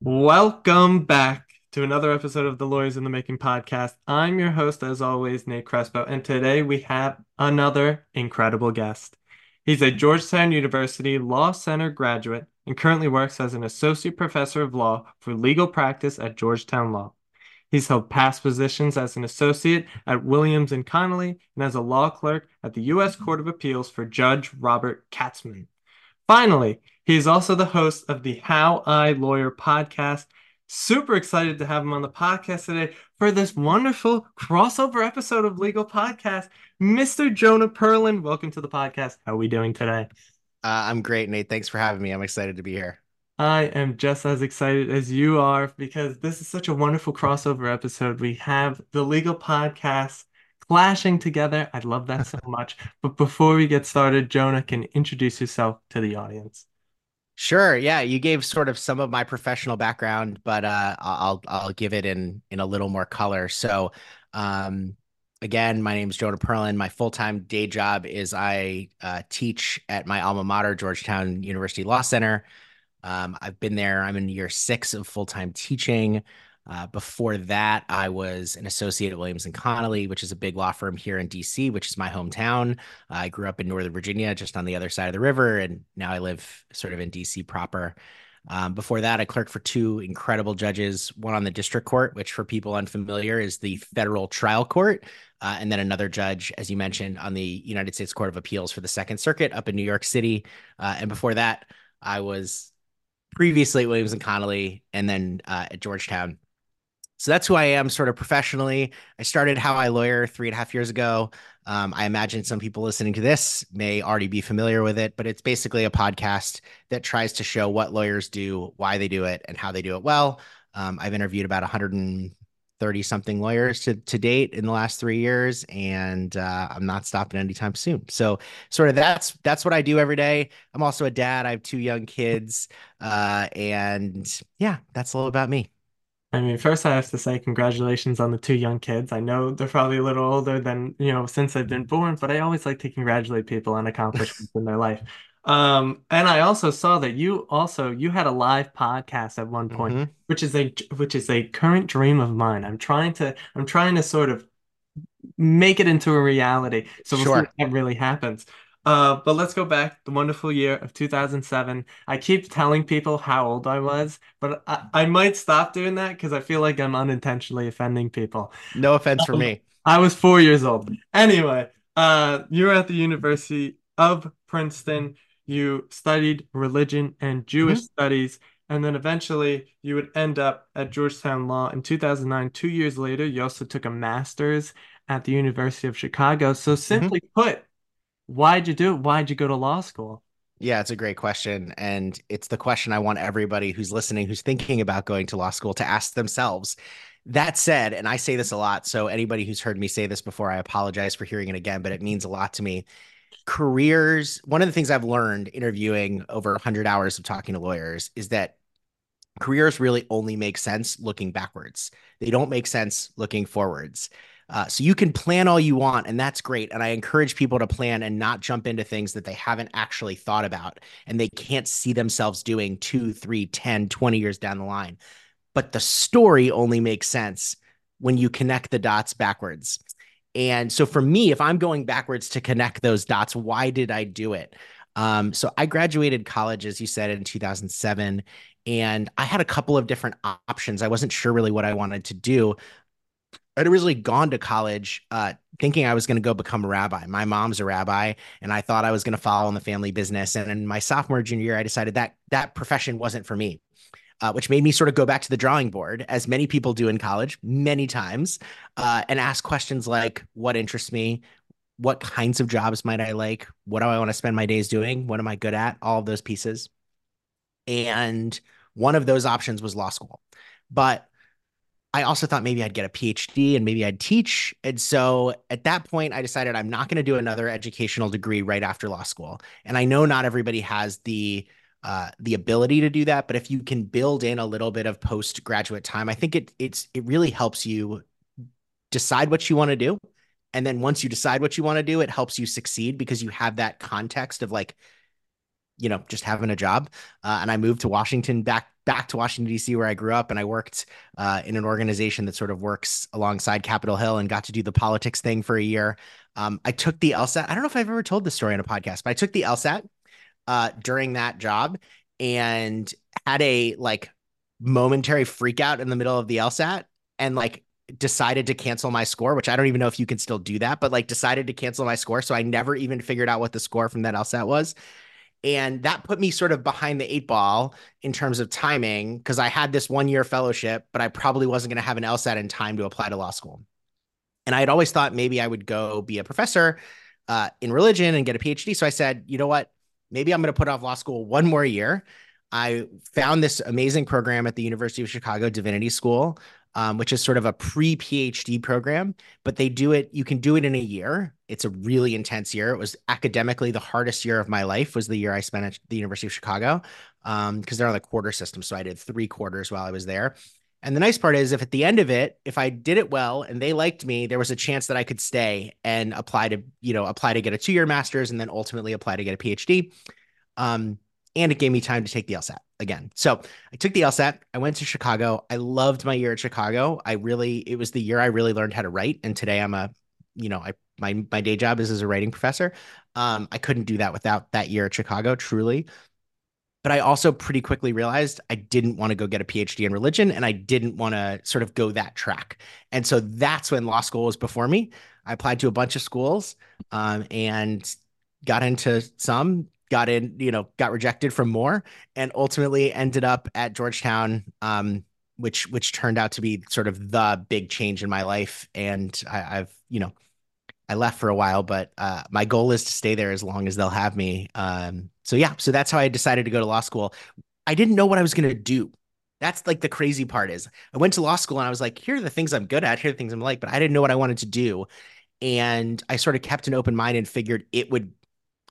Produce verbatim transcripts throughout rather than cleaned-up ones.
Welcome back to another episode of the Lawyers in the Making podcast. I'm your host, as always, Nate Crespo, and today we have another incredible guest. He's a Georgetown University Law Center graduate and currently works as an associate professor of law for legal practice at Georgetown Law. He's held past positions as an associate at Williams and Connolly and as a law clerk at the U S Court of Appeals for Judge Robert Katzmann. Finally, he is also the host of the How I Lawyer podcast. Super excited to have him on the podcast today for this wonderful crossover episode of Legal Podcast, Mister Jonah Perlin. Welcome to the podcast. How are we doing today? Uh, I'm great, Nate. Thanks for having me. I'm excited to be here. I am just as excited as you are because this is such a wonderful crossover episode. We have the legal podcasts clashing together. I love that so much. But before we get started, Jonah can introduce yourself to the audience. Sure. Yeah, you gave sort of some of my professional background, but uh, I'll I'll give it in in a little more color. So, um, again, my name is Jonah Perlin. My full-time day job is I uh, teach at my alma mater, Georgetown University Law Center. Um, I've been there. I'm in year six of full-time teaching. Uh, before that, I was an associate at Williams and Connolly, which is a big law firm here in D C, which is my hometown. Uh, I grew up in Northern Virginia, just on the other side of the river, and now I live sort of in D C proper. Um, before that, I clerked for two incredible judges, one on the district court, which for people unfamiliar is the federal trial court, uh, and then another judge, as you mentioned, on the United States Court of Appeals for the Second Circuit up in New York City. Uh, and before that, I was previously at Williams and Connolly and then uh, at Georgetown. So that's who I am sort of professionally. I started How I Lawyer three and a half years ago. Um, I imagine some people listening to this may already be familiar with it, but it's basically a podcast that tries to show what lawyers do, why they do it, and how they do it well. Um, I've interviewed about one hundred thirty something lawyers to, to date in the last three years, and uh, I'm not stopping anytime soon. So sort of that's that's what I do every day. I'm also a dad. I have two young kids. Uh, and yeah, that's a little about me. I mean, first I have to say congratulations on the two young kids. I know they're probably a little older than, you know, since they've been born, but I always like to congratulate people on accomplishments in their life. Um, and I also saw that you also, you had a live podcast at one point, mm-hmm. which is a, which is a current dream of mine. I'm trying to, I'm trying to sort of make it into a reality. So we'll sure. see if that really happens. Uh, but let's go back the wonderful year of two thousand seven. I keep telling people how old I was, but I, I might stop doing that because I feel like I'm unintentionally offending people. No offense um, for me. I was four years old. Anyway, uh, you were at the University of Princeton. You studied religion and Jewish mm-hmm. studies, and then eventually you would end up at Georgetown Law in two thousand nine. Two years later, you also took a master's at the University of Chicago. So simply mm-hmm. put, why'd you do it? Why'd you go to law school? Yeah, it's a great question. And it's the question I want everybody who's listening, who's thinking about going to law school to ask themselves. That said, and I say this a lot, so anybody who's heard me say this before, I apologize for hearing it again, but it means a lot to me. Careers, one of the things I've learned interviewing over one hundred hours of talking to lawyers is that careers really only make sense looking backwards. They don't make sense looking forwards. Uh, so you can plan all you want, and that's great. And I encourage people to plan and not jump into things that they haven't actually thought about and they can't see themselves doing two, three, ten, twenty years down the line. But the story only makes sense when you connect the dots backwards. And so for me, if I'm going backwards to connect those dots, why did I do it? Um, so I graduated college, as you said, in two thousand seven, and I had a couple of different options. I wasn't sure really what I wanted to do. I'd originally gone to college uh, thinking I was going to go become a rabbi. My mom's a rabbi, and I thought I was going to follow in the family business. And in my sophomore, junior year, I decided that that profession wasn't for me, uh, which made me sort of go back to the drawing board, as many people do in college many times, uh, and ask questions like, what interests me? What kinds of jobs might I like? What do I want to spend my days doing? What am I good at? All of those pieces. And one of those options was law school. But I also thought maybe I'd get a P H D and maybe I'd teach. And so at that point, I decided I'm not going to do another educational degree right after law school. And I know not everybody has the uh, the ability to do that, but if you can build in a little bit of postgraduate time, I think it it's it really helps you decide what you want to do. And then once you decide what you want to do, it helps you succeed because you have that context of like, you know, just having a job. Uh, and I moved to Washington back back to Washington, D C, where I grew up, and I worked uh, in an organization that sort of works alongside Capitol Hill, and got to do the politics thing for a year. Um, I took the LSAT. I don't know if I've ever told this story on a podcast, but I took the LSAT uh, during that job and had a like momentary freak out in the middle of the LSAT, and like decided to cancel my score, which I don't even know if you can still do that, but like decided to cancel my score. So I never even figured out what the score from that LSAT was. And that put me sort of behind the eight ball in terms of timing, because I had this one year fellowship, but I probably wasn't going to have an LSAT in time to apply to law school. And I had always thought maybe I would go be a professor uh, in religion and get a PhD. So I said, you know what, maybe I'm going to put off law school one more year. I found this amazing program at the University of Chicago Divinity School, Um, which is sort of a pre-PhD program, but they do it, you can do it in a year. It's a really intense year. It was academically the hardest year of my life, was the year I spent at the University of Chicago, um, because they're on the quarter system. So I did three quarters while I was there. And the nice part is, if at the end of it, if I did it well and they liked me, there was a chance that I could stay and apply to, you know, apply to get a two-year master's, and then ultimately apply to get a PhD. Um, And it gave me time to take the LSAT again. So I took the LSAT. I went to Chicago. I loved my year at Chicago. I really, it was the year I really learned how to write. And today I'm a, you know, I, my, my day job is as a writing professor. Um, I couldn't do that without that year at Chicago, truly. But I also pretty quickly realized I didn't want to go get a PhD in religion, and I didn't want to sort of go that track. And so that's when law school was before me. I applied to a bunch of schools um, and got into some. Got in, you know, got rejected from more, and ultimately ended up at Georgetown, um, which which turned out to be sort of the big change in my life. And I, I've, you know, I left for a while, but uh, my goal is to stay there as long as they'll have me. Um, so yeah, so that's how I decided to go to law school. I didn't know what I was going to do. That's like the crazy part is I went to law school and I was like, here are the things I'm good at, here are the things I'm like, but I didn't know what I wanted to do. And I sort of kept an open mind and figured it would,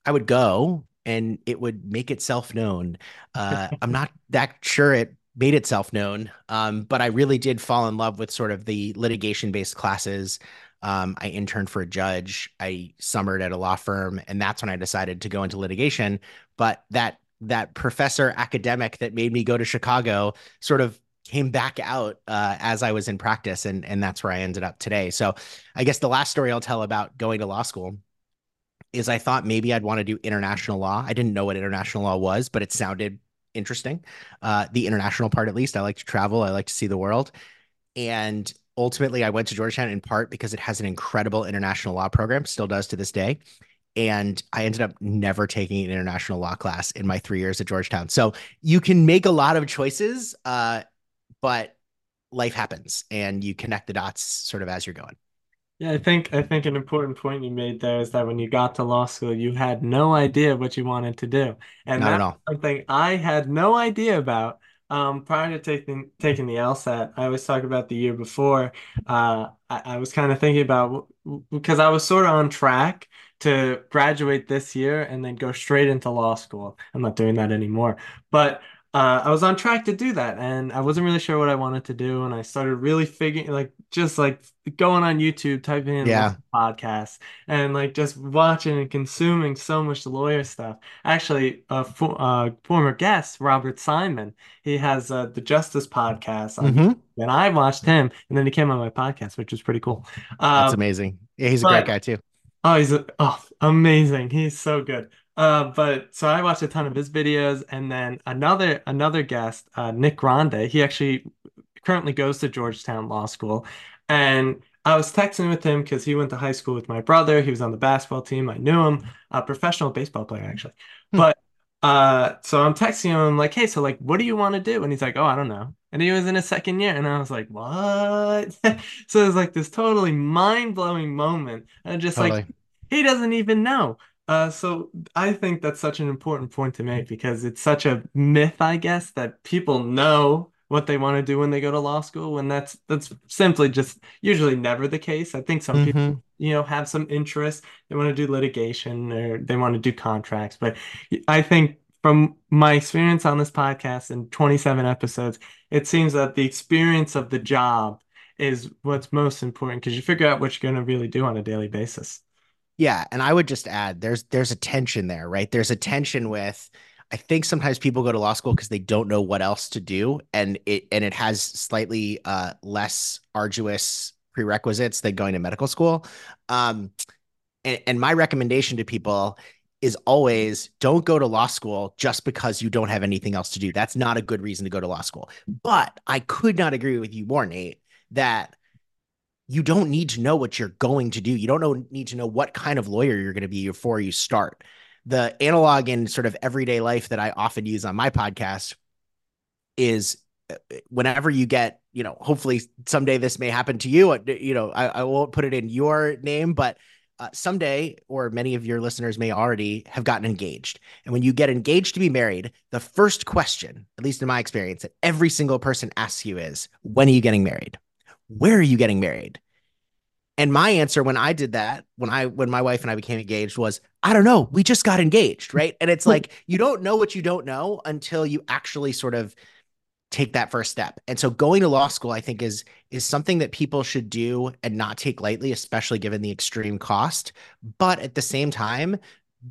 I would go. And it would make itself known. Uh, I'm not that sure it made itself known, um, but I really did fall in love with sort of the litigation-based classes. Um, I interned for a judge. I summered at a law firm, and that's when I decided to go into litigation. But that that professor academic that made me go to Chicago sort of came back out uh, as I was in practice, and and that's where I ended up today. So I guess the last story I'll tell about going to law school is I thought maybe I'd want to do international law. I didn't know what international law was, but it sounded interesting. Uh, the international part, at least. I like to travel. I like to see the world. And ultimately, I went to Georgetown in part because it has an incredible international law program, still does to this day. And I ended up never taking an international law class in my three years at Georgetown. So you can make a lot of choices, uh, but life happens and you connect the dots sort of as you're going. Yeah, I think I think an important point you made there is that when you got to law school, you had no idea what you wanted to do. And Not that's at all. Something I had no idea about um, prior to taking taking the LSAT. I always talk about the year before. Uh, I, I was kind of thinking about, because I was sort of on track to graduate this year and then go straight into law school. I'm not doing that anymore. But Uh, I was on track to do that, and I wasn't really sure what I wanted to do. And I started really figuring, like, just like going on YouTube, typing in yeah. podcasts, and like just watching and consuming so much lawyer stuff. Actually, a for, uh, former guest, Robert Simon, he has uh, the Justice podcast, mm-hmm. and I watched him, and then he came on my podcast, which was pretty cool. Um, That's amazing. Yeah, he's a but, great guy too. Oh, he's a, oh amazing. He's so good. Uh, but so I watched a ton of his videos, and then another another guest, uh, Nick Grande. He actually currently goes to Georgetown Law School, and I was texting with him because he went to high school with my brother. He was on the basketball team. I knew him, a professional baseball player actually. Hmm. But uh, so I'm texting him. I'm like, hey, so like, what do you want to do? And he's like, oh, I don't know. And he was in his second year, and I was like, what? So it was like this totally mind blowing moment, and just totally. Like he doesn't even know. Uh, so I think that's such an important point to make, because it's such a myth, I guess, that people know what they want to do when they go to law school, and that's that's simply just usually never the case. I think some mm-hmm. people, you know, have some interest. They want to do litigation, or they want to do contracts. But I think from my experience on this podcast in twenty-seven episodes, it seems that the experience of the job is what's most important, because you figure out what you're going to really do on a daily basis. Yeah. And I would just add, there's, there's a tension there, right? There's a tension with, I think sometimes people go to law school because they don't know what else to do, and it and it has slightly uh, less arduous prerequisites than going to medical school. Um, and, and my recommendation to people is always don't go to law school just because you don't have anything else to do. That's not a good reason to go to law school. But I could not agree with you more, Nate, that you don't need to know what you're going to do. You don't know, need to know what kind of lawyer you're going to be before you start. The analog in sort of everyday life that I often use on my podcast is whenever you get, you know, hopefully someday this may happen to you. You know, I, I won't put it in your name, but Uh, someday, or many of your listeners may already have gotten engaged. And when you get engaged to be married, the first question, at least in my experience, that every single person asks you is, when are you getting married? Where are you getting married? And my answer when I did that, when I, when my wife and I became engaged was, I don't know, we just got engaged, right? And it's like, you don't know what you don't know until you actually sort of take that first step. And so going to law school, I think, is is something that people should do and not take lightly, especially given the extreme cost. But at the same time,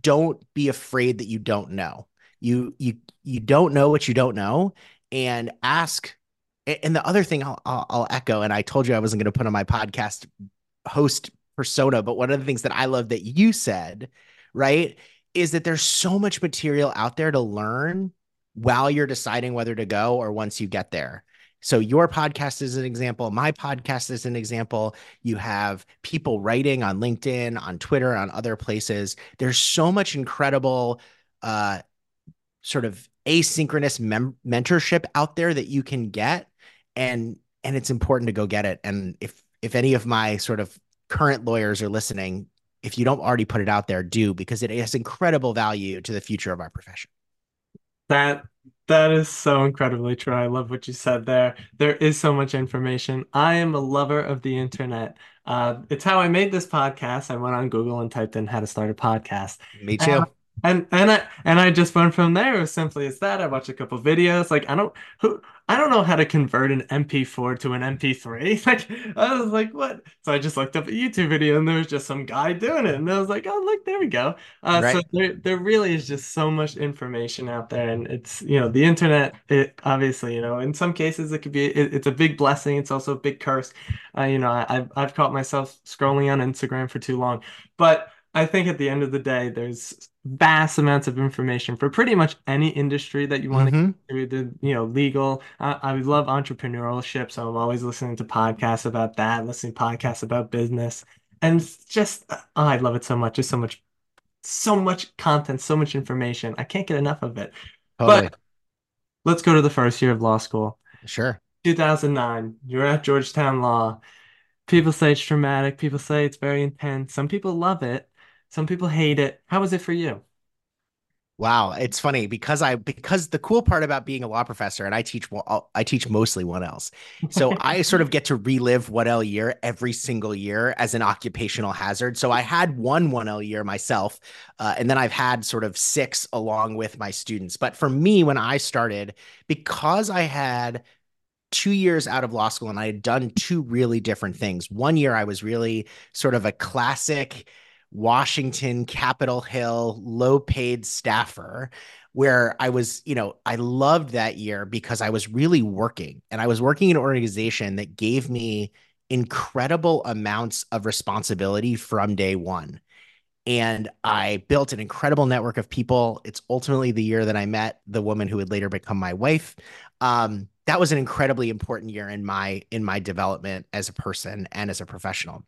don't be afraid that you don't know. You you you don't know what you don't know, and ask. And the other thing I'll I'll, I'll echo, and I told you I wasn't going to put on my podcast host persona, but one of the things that I love that you said, right, is that there's so much material out there to learn while you're deciding whether to go or once you get there. So your podcast is an example. My podcast is an example. You have people writing on LinkedIn, on Twitter, on other places. There's so much incredible uh, sort of asynchronous mem- mentorship out there that you can get. And, and it's important to go get it. And if, if any of my sort of current lawyers are listening, if you don't already put it out there, do, because it has incredible value to the future of our profession. That that is so incredibly true. I love what you said there. There is so much information. I am a lover of the internet. Uh, it's how I made this podcast. I went on Google and typed in how to start a podcast. Me too. Um, and and I and I just went from there. It was simply as that. I watched a couple videos. Like I don't who I don't know how to convert an M P four to an M P three. Like I was like, what? So I just looked up a YouTube video and there was just some guy doing it, and I was like, oh look, there we go. Uh, right. So there, there really is just so much information out there, and it's you know the internet. It obviously you know in some cases it could be it, it's a big blessing. It's also a big curse. Uh, you know I I've, I've caught myself scrolling on Instagram for too long, but I think at the end of the day, there's vast amounts of information for pretty much any industry that you want mm-hmm. to do, you know, legal. Uh, I love entrepreneurship, so I'm always listening to podcasts about that, listening to podcasts about business. And just, oh, I love it so much. There's so much, so much content, so much information. I can't get enough of it. Totally. But let's go to the first year of law school. Sure. two thousand nine, you're at Georgetown Law. People say it's traumatic. People say it's very intense. Some people love it. Some people hate it. How was it for you? Wow, it's funny because I because the cool part about being a law professor, and I teach well, I teach mostly one Ls, so I sort of get to relive one L year every single year as an occupational hazard. So I had one one L year myself, uh, and then I've had sort of six along with my students. But for me, when I started, because I had two years out of law school and I had done two really different things. One year I was really sort of a classic Washington, Capitol Hill, low-paid staffer, where I was, you know, I loved that year because I was really working, and I was working in an organization that gave me incredible amounts of responsibility from day one. And I built an incredible network of people. It's ultimately the year that I met the woman who would later become my wife. Um, that was an incredibly important year in my, in my development as a person and as a professional.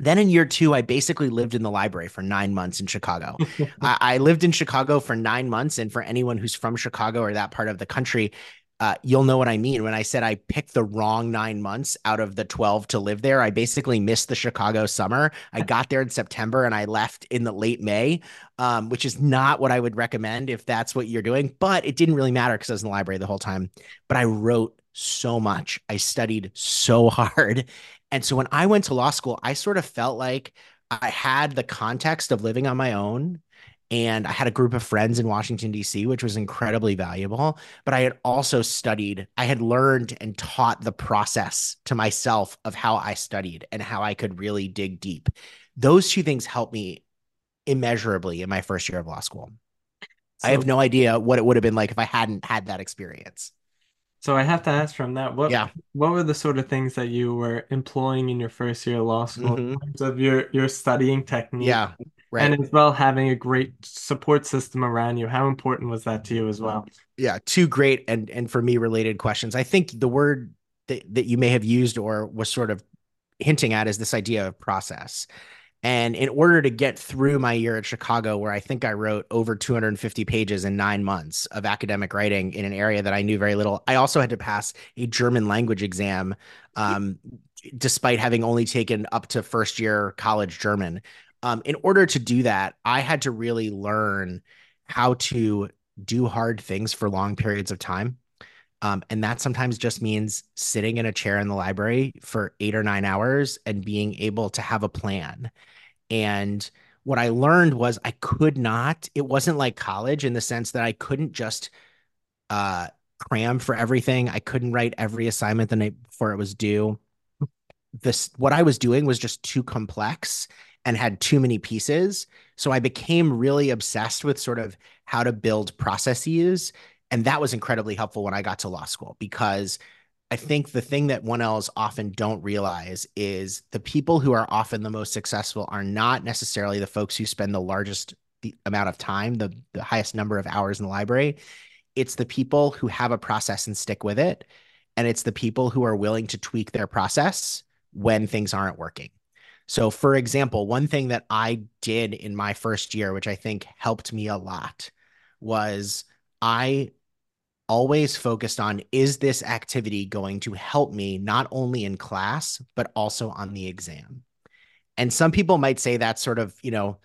Then in year two, I basically lived in the library for nine months in Chicago. I, I lived in Chicago for nine months. And for anyone who's from Chicago or that part of the country, uh, you'll know what I mean. When I said I picked the wrong nine months out of the twelve to live there, I basically missed the Chicago summer. I got there in September and I left in the late May, um, which is not what I would recommend if that's what you're doing. But it didn't really matter because I was in the library the whole time. But I wrote so much. I studied so hard. And so when I went to law school, I sort of felt like I had the context of living on my own, and I had a group of friends in Washington, D C, which was incredibly valuable. But I had also studied, I had learned and taught the process to myself of how I studied and how I could really dig deep. Those two things helped me immeasurably in my first year of law school. So, I have no idea what it would have been like if I hadn't had that experience. So I have to ask from that, what yeah. what were the sort of things that you were employing in your first year of law school mm-hmm. in terms of your, your studying technique? Yeah, right. And as well, having a great support system around you. How important was that to you as well? Yeah, two great and, and for me related questions. I think the word that, that you may have used or was sort of hinting at is this idea of process. And in order to get through my year at Chicago, where I think I wrote over two hundred fifty pages in nine months of academic writing in an area that I knew very little, I also had to pass a German language exam, um, despite having only taken up to first year college German. Um, in order to do that, I had to really learn how to do hard things for long periods of time. Um, and that sometimes just means sitting in a chair in the library for eight or nine hours and being able to have a plan. And what I learned was I could not, it wasn't like college in the sense that I couldn't just uh, cram for everything. I couldn't write every assignment the night before it was due. This, what I was doing was just too complex and had too many pieces. So I became really obsessed with sort of how to build processes. And that was incredibly helpful when I got to law school, because I think the thing that one L's often don't realize is the people who are often the most successful are not necessarily the folks who spend the largest amount of time, the, the highest number of hours in the library. It's the people who have a process and stick with it. And it's the people who are willing to tweak their process when things aren't working. So, for example, one thing that I did in my first year, which I think helped me a lot, was I always focused on, is this activity going to help me not only in class, but also on the exam? And some people might say that's sort of, you know,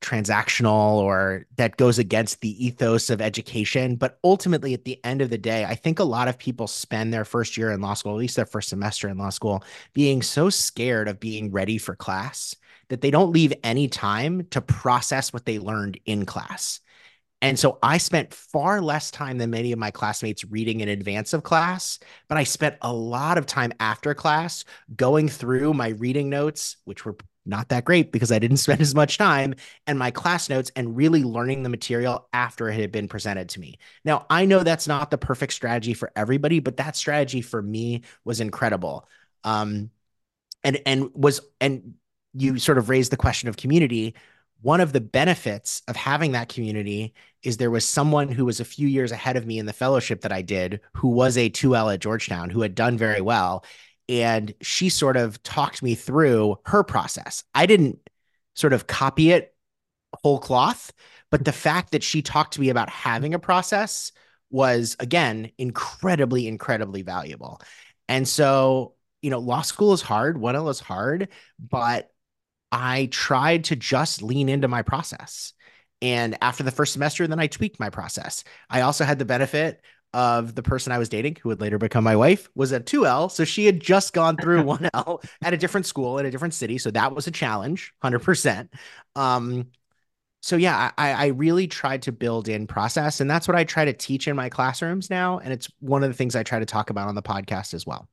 transactional or that goes against the ethos of education. But ultimately, at the end of the day, I think a lot of people spend their first year in law school, at least their first semester in law school, being so scared of being ready for class that they don't leave any time to process what they learned in class. And so I spent far less time than many of my classmates reading in advance of class, but I spent a lot of time after class going through my reading notes, which were not that great because I didn't spend as much time, and my class notes, and really learning the material after it had been presented to me. Now, I know that's not the perfect strategy for everybody, but that strategy for me was incredible. Um, and, and was, and you sort of raised the question of community. One of the benefits of having that community is there was someone who was a few years ahead of me in the fellowship that I did, who was a two L at Georgetown, who had done very well. And she sort of talked me through her process. I didn't sort of copy it whole cloth, but the fact that she talked to me about having a process was, again, incredibly, incredibly valuable. And so, you know, law school is hard, one L is hard, but I tried to just lean into my process. And after the first semester, then I tweaked my process. I also had the benefit of the person I was dating, who would later become my wife, was a two L. So she had just gone through one L at a different school in a different city. So that was a challenge, one hundred percent. Um, so yeah, I, I really tried to build in process. And that's what I try to teach in my classrooms now. And it's one of the things I try to talk about on the podcast as well.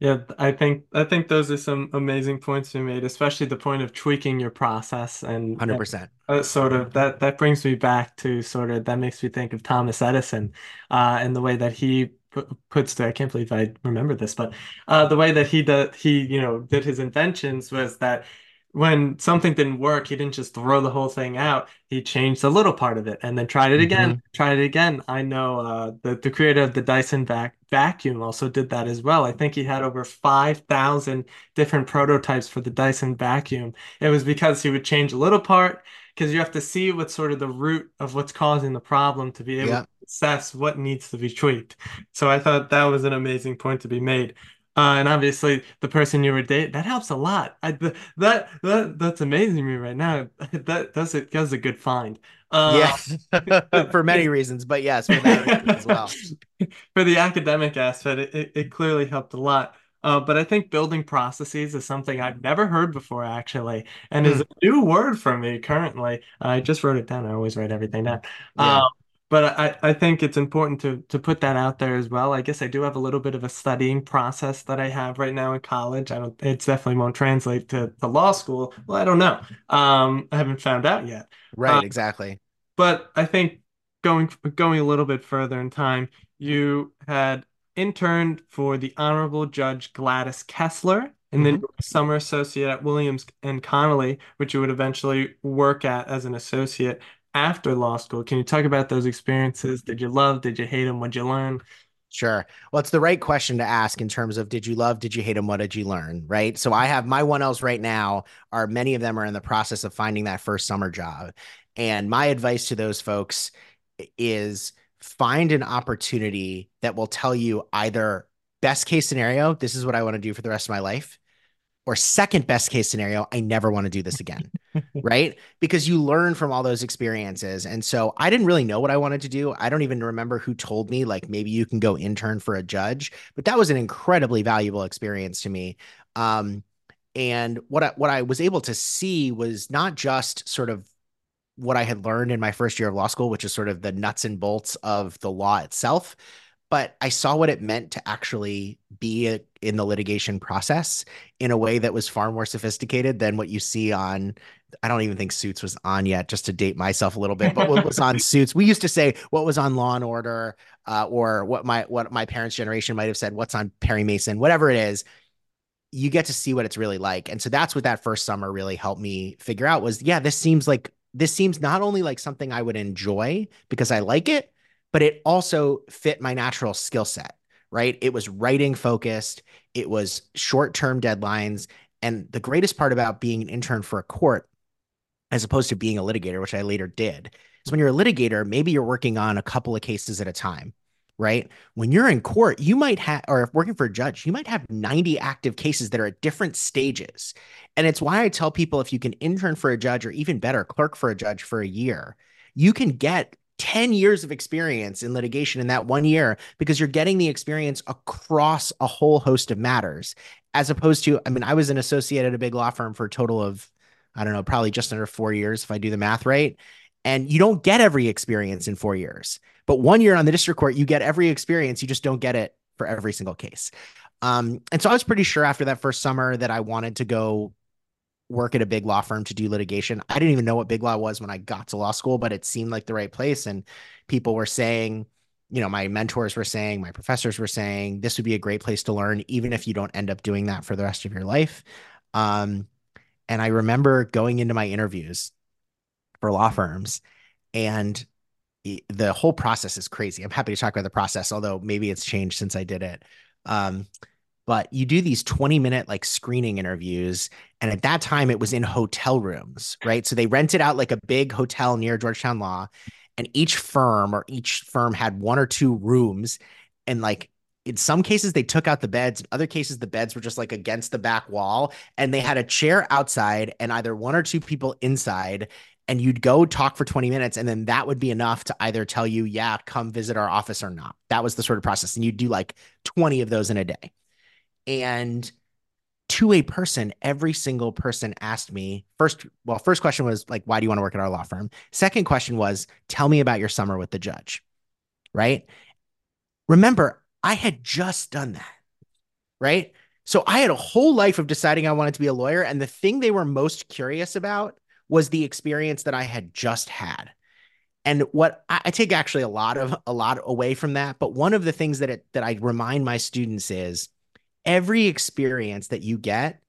Yeah, I think I think those are some amazing points you made, especially the point of tweaking your process and one hundred percent. And, uh, sort of that that brings me back to sort of that makes me think of Thomas Edison uh, and the way that he p- puts to I can't believe I remember this, but uh, the way that he did, he you know did his inventions was that when something didn't work, he didn't just throw the whole thing out. He changed a little part of it and then tried it again, mm-hmm. tried it again. I know uh, the, the creator of the Dyson vac- vacuum also did that as well. I think he had over five thousand different prototypes for the Dyson vacuum. It was because he would change a little part, because you have to see what's sort of the root of what's causing the problem to be able yeah. to assess what needs to be tweaked. So I thought that was an amazing point to be made. Uh, and obviously, the person you were dating, that helps a lot. I, that that that's amazing to me right now. That that's a, that's a good find. Uh, yeah, for many reasons, but yes, for that reason as well. For the academic aspect, it, it, it clearly helped a lot. Uh, but I think building processes is something I've never heard before, actually, and mm. is a new word for me currently. I just wrote it down. I always write everything down. Yeah. Um, But I, I think it's important to to put that out there as well. I guess I do have a little bit of a studying process that I have right now in college. I don't. It definitely won't translate to, to law school. Well, I don't know. Um, I haven't found out yet. Right, uh, exactly. But I think going going a little bit further in time, you had interned for the Honorable Judge Gladys Kessler, and then mm-hmm. you were a summer associate at Williams and Connolly, which you would eventually work at as an associate after law school. Can you talk about those experiences? Did you love? Did you hate them? What'd you learn? Sure. Well, it's the right question to ask in terms of did you love, did you hate them, what did you learn, right? So I have my one Ls right now are many of them are in the process of finding that first summer job. And my advice to those folks is find an opportunity that will tell you either best case scenario, this is what I want to do for the rest of my life, or second best case scenario, I never want to do this again, right? Because you learn from all those experiences. And so I didn't really know what I wanted to do. I don't even remember who told me, like, maybe you can go intern for a judge, but that was an incredibly valuable experience to me. Um, and what I, what I was able to see was not just sort of what I had learned in my first year of law school, which is sort of the nuts and bolts of the law itself, but I saw what it meant to actually be a, in the litigation process in a way that was far more sophisticated than what you see on, I don't even think Suits was on yet, just to date myself a little bit, but what was on Suits, we used to say what was on Law and Order, uh, or what my, what my parents' generation might've said, what's on Perry Mason, whatever it is, you get to see what it's really like. And so that's what that first summer really helped me figure out was, yeah, this seems like, this seems not only like something I would enjoy because I like it, but it also fit my natural skill set, right? It was writing focused. It was short-term deadlines. And the greatest part about being an intern for a court, as opposed to being a litigator, which I later did, is when you're a litigator, maybe you're working on a couple of cases at a time, right? When you're in court, you might have, or if working for a judge, you might have ninety active cases that are at different stages. And it's why I tell people if you can intern for a judge or even better, clerk for a judge for a year, you can get ten years of experience in litigation in that one year because you're getting the experience across a whole host of matters as opposed to, I mean, I was an associate at a big law firm for a total of, I don't know, probably just under four years if I do the math right. And you don't get every experience in four years, but one year on the district court, you get every experience. You just don't get it for every single case. Um, and so I was pretty sure after that first summer that I wanted to go work at a big law firm to do litigation. I didn't even know what big law was when I got to law school, but it seemed like the right place. And people were saying, you know, my mentors were saying, my professors were saying, this would be a great place to learn, even if you don't end up doing that for the rest of your life. Um, and I remember going into my interviews for law firms, and the whole process is crazy. I'm happy to talk about the process, although maybe it's changed since I did it. Um, But you do these twenty minute like screening interviews. And at that time it was in hotel rooms, right? So they rented out like a big hotel near Georgetown Law, and each firm or each firm had one or two rooms. And like in some cases they took out the beds. In other cases, the beds were just like against the back wall, and they had a chair outside and either one or two people inside, and you'd go talk for twenty minutes. And then that would be enough to either tell you, yeah, come visit our office or not. That was the sort of process. And you'd do like twenty of those in a day. And to a person, every single person asked me first, well, first question was like, why do you want to work at our law firm? Second question was, tell me about your summer with the judge, right? Remember, I had just done that, right? So I had a whole life of deciding I wanted to be a lawyer. And the thing they were most curious about was the experience that I had just had. And what I, I take actually a lot of a lot away from that. But one of the things that it, that I remind my students is, every experience that you get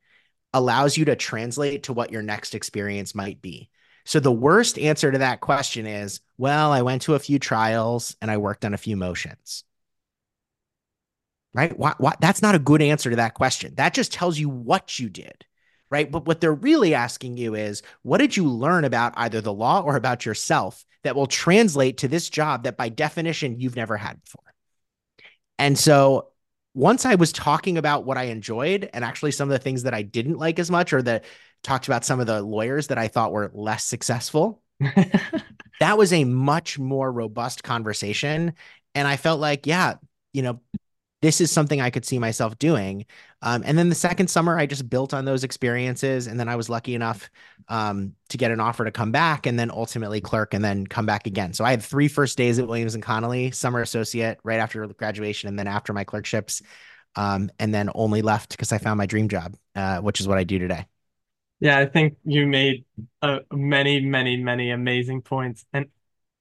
allows you to translate to what your next experience might be. So the worst answer to that question is, well, I went to a few trials and I worked on a few motions, right? Why, why, that's not a good answer to that question. That just tells you what you did, right? But what they're really asking you is, what did you learn about either the law or about yourself that will translate to this job that by definition you've never had before? And so once I was talking about what I enjoyed and actually some of the things that I didn't like as much, or that talked about some of the lawyers that I thought were less successful, that was a much more robust conversation. And I felt like, yeah, you know, this is something I could see myself doing. Um, and then the second summer, I just built on those experiences. And then I was lucky enough um, to get an offer to come back and then ultimately clerk and then come back again. So I had three first days at Williams and Connolly, summer associate right after graduation and then after my clerkships, um, and then only left because I found my dream job, uh, which is what I do today. Yeah, I think you made uh, many, many, many amazing points. And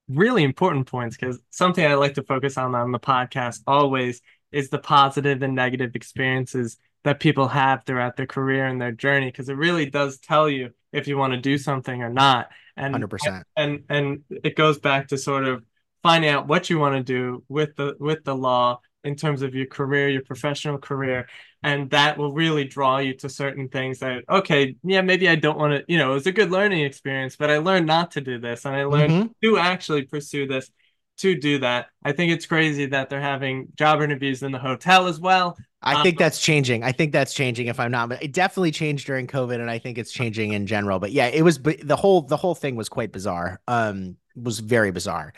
really important points, because something I like to focus on on the podcast always is the positive and negative experiences that people have throughout their career and their journey, because it really does tell you if you want to do something or not. And one hundred percent. And, and it goes back to sort of finding out what you want to do with the with the law in terms of your career, your professional career. And that will really draw you to certain things that, okay, yeah, maybe I don't want to, you know, it was a good learning experience, but I learned not to do this. And I learned mm-hmm. to actually pursue this, to do that. I think it's crazy that they're having job interviews in the hotel as well. I um, think that's changing. I think that's changing if I'm not, but it definitely changed during COVID. And I think it's changing in general, but yeah, it was, the whole, the whole thing was quite bizarre. Um, it was very bizarre.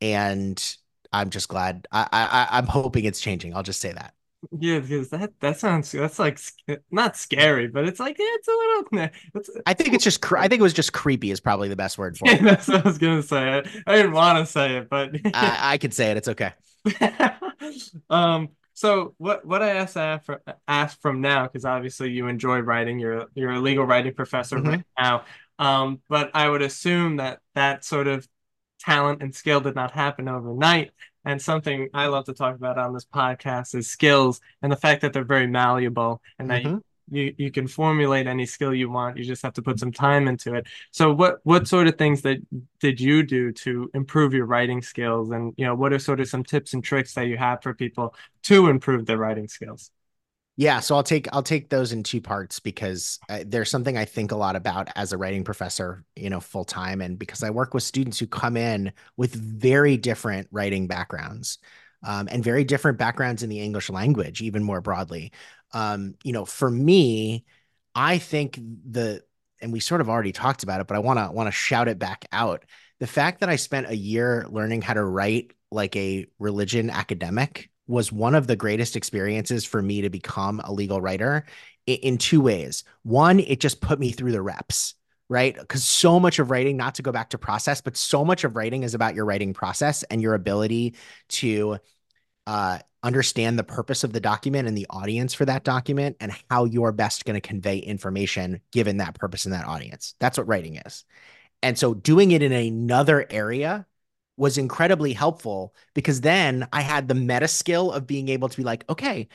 And I'm just glad I, I, I'm hoping it's changing. I'll just say that. Yeah, because that that sounds that's like not scary, but it's like yeah, it's a little. It's, I think it's just. Cre- I think it was just creepy is probably the best word for it. That's what I was gonna say. I, I didn't want to say it, but I, I could say it. It's okay. um. So what what I asked for, asked from now, because obviously you enjoy writing. You're you're a legal writing professor mm-hmm. right now. Um. But I would assume that that sort of talent and skill did not happen overnight. And something I love to talk about on this podcast is skills and the fact that they're very malleable and that mm-hmm. you, you, you can formulate any skill you want. You just have to put some time into it. So what, what sort of things that did you do to improve your writing skills? And, you know, what are sort of some tips and tricks that you have for people to improve their writing skills? Yeah. So I'll take, I'll take those in two parts because uh, there's something I think a lot about as a writing professor, you know, full time. And because I work with students who come in with very different writing backgrounds um, and very different backgrounds in the English language, even more broadly. Um, you know, for me, I think the, and we sort of already talked about it, but I want to want to shout it back out. The fact that I spent a year learning how to write like a religion academic was one of the greatest experiences for me to become a legal writer in two ways. One, it just put me through the reps, right? Because so much of writing, not to go back to process, but so much of writing is about your writing process and your ability to uh, understand the purpose of the document and the audience for that document and how you're best going to convey information given that purpose and that audience. That's what writing is. And so doing it in another area was incredibly helpful because then I had the meta skill of being able to be like, okay,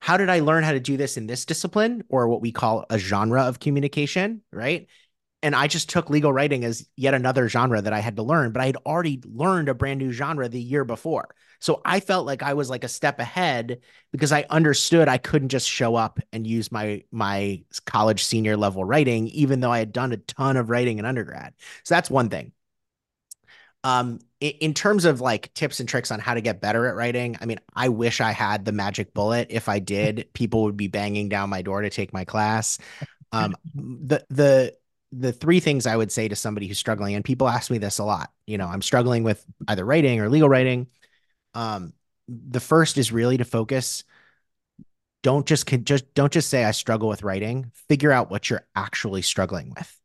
how did I learn how to do this in this discipline or what we call a genre of communication, right? And I just took legal writing as yet another genre that I had to learn, but I had already learned a brand new genre the year before. So I felt like I was like a step ahead because I understood I couldn't just show up and use my my college senior level writing, even though I had done a ton of writing in undergrad. So that's one thing. Um, in terms of like tips and tricks on how to get better at writing, I mean, I wish I had the magic bullet. If I did, people would be banging down my door to take my class. Um, the, the, the three things I would say to somebody who's struggling, and people ask me this a lot, you know, I'm struggling with either writing or legal writing. Um, the first is really to focus. Don't just, just don't just say I struggle with writing, figure out what you're actually struggling with.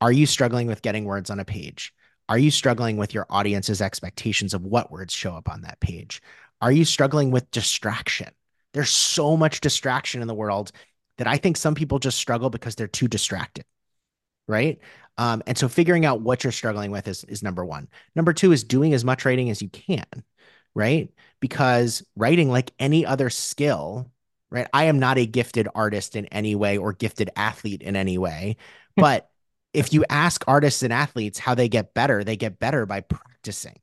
Are you struggling with getting words on a page? Are you struggling with your audience's expectations of what words show up on that page? Are you struggling with distraction? There's so much distraction in the world that I think some people just struggle because they're too distracted, right? Um, and so figuring out what you're struggling with is, is number one. Number two is doing as much writing as you can, right? Because writing, like any other skill, right? I am not a gifted artist in any way or gifted athlete in any way, but if you ask artists and athletes how they get better, they get better by practicing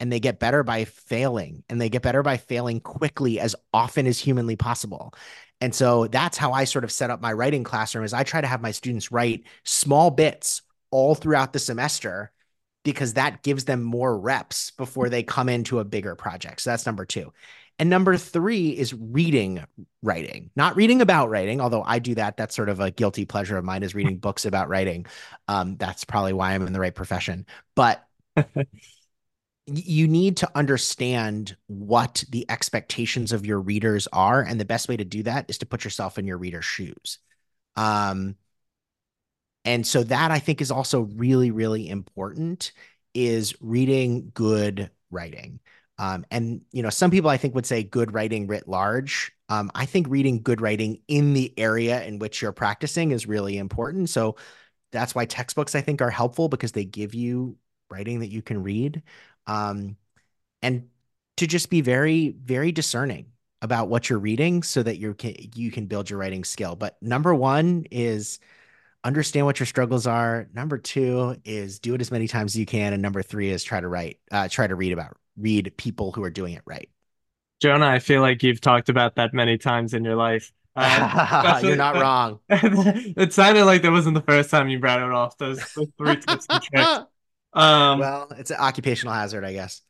and they get better by failing and they get better by failing quickly as often as humanly possible. And so that's how I sort of set up my writing classroom is I try to have my students write small bits all throughout the semester because that gives them more reps before they come into a bigger project. So that's number two. And number three is reading writing, not reading about writing, although I do that. That's sort of a guilty pleasure of mine is reading books about writing. Um, that's probably why I'm in the right profession. But you need to understand what the expectations of your readers are. And the best way to do that is to put yourself in your reader's shoes. Um, and so that I think is also really, really important is reading good writing. Um, and, you know, some people I think would say good writing writ large. Um, I think reading good writing in the area in which you're practicing is really important. So that's why textbooks, I think, are helpful because they give you writing that you can read, um, and to just be very, very discerning about what you're reading so that you can, you can build your writing skill. But number one is understand what your struggles are. Number two is do it as many times as you can. And number three is try to write, uh, try to read about, read people who are doing it right. Jonah, I feel like you've talked about that many times in your life. Uh, You're not wrong. It sounded like that wasn't the first time you brought it off, those, those three tips and tricks. Um, well, it's an occupational hazard, I guess.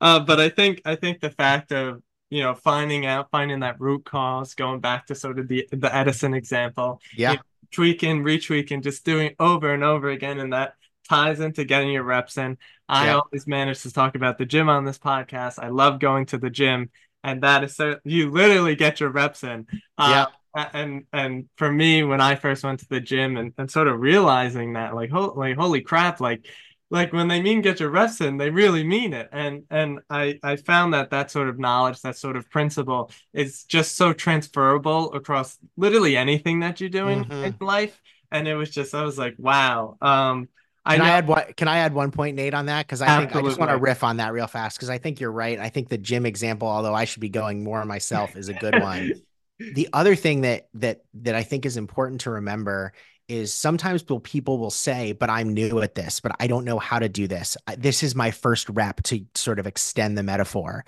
uh, but I think I think the fact of, you know, finding out, finding that root cause, going back to sort of the, the Edison example. Yeah. You know, tweaking, retweaking, just doing over and over again. And that ties into getting your reps in. I yeah. always manage to talk about the gym on this podcast. I love going to the gym. And that is, so you literally get your reps in. Uh, yeah. And and for me, when I first went to the gym and, and sort of realizing that, like, ho- like, holy crap, like, like when they mean get your reps in, they really mean it. And and I, I found that that sort of knowledge, that sort of principle is just so transferable across literally anything that you do in, mm-hmm. in life. And it was just, I was like, wow. Um, Can I, know, I add one, can I add one point, Nate, on that? Because I absolutely. think I just want to riff on that real fast, because I think you're right. I think the gym example, although I should be going more on myself, is a good one. The other thing that that that I think is important to remember is sometimes people will say, but I'm new at this, but I don't know how to do this. This is my first rep, to sort of extend the metaphor.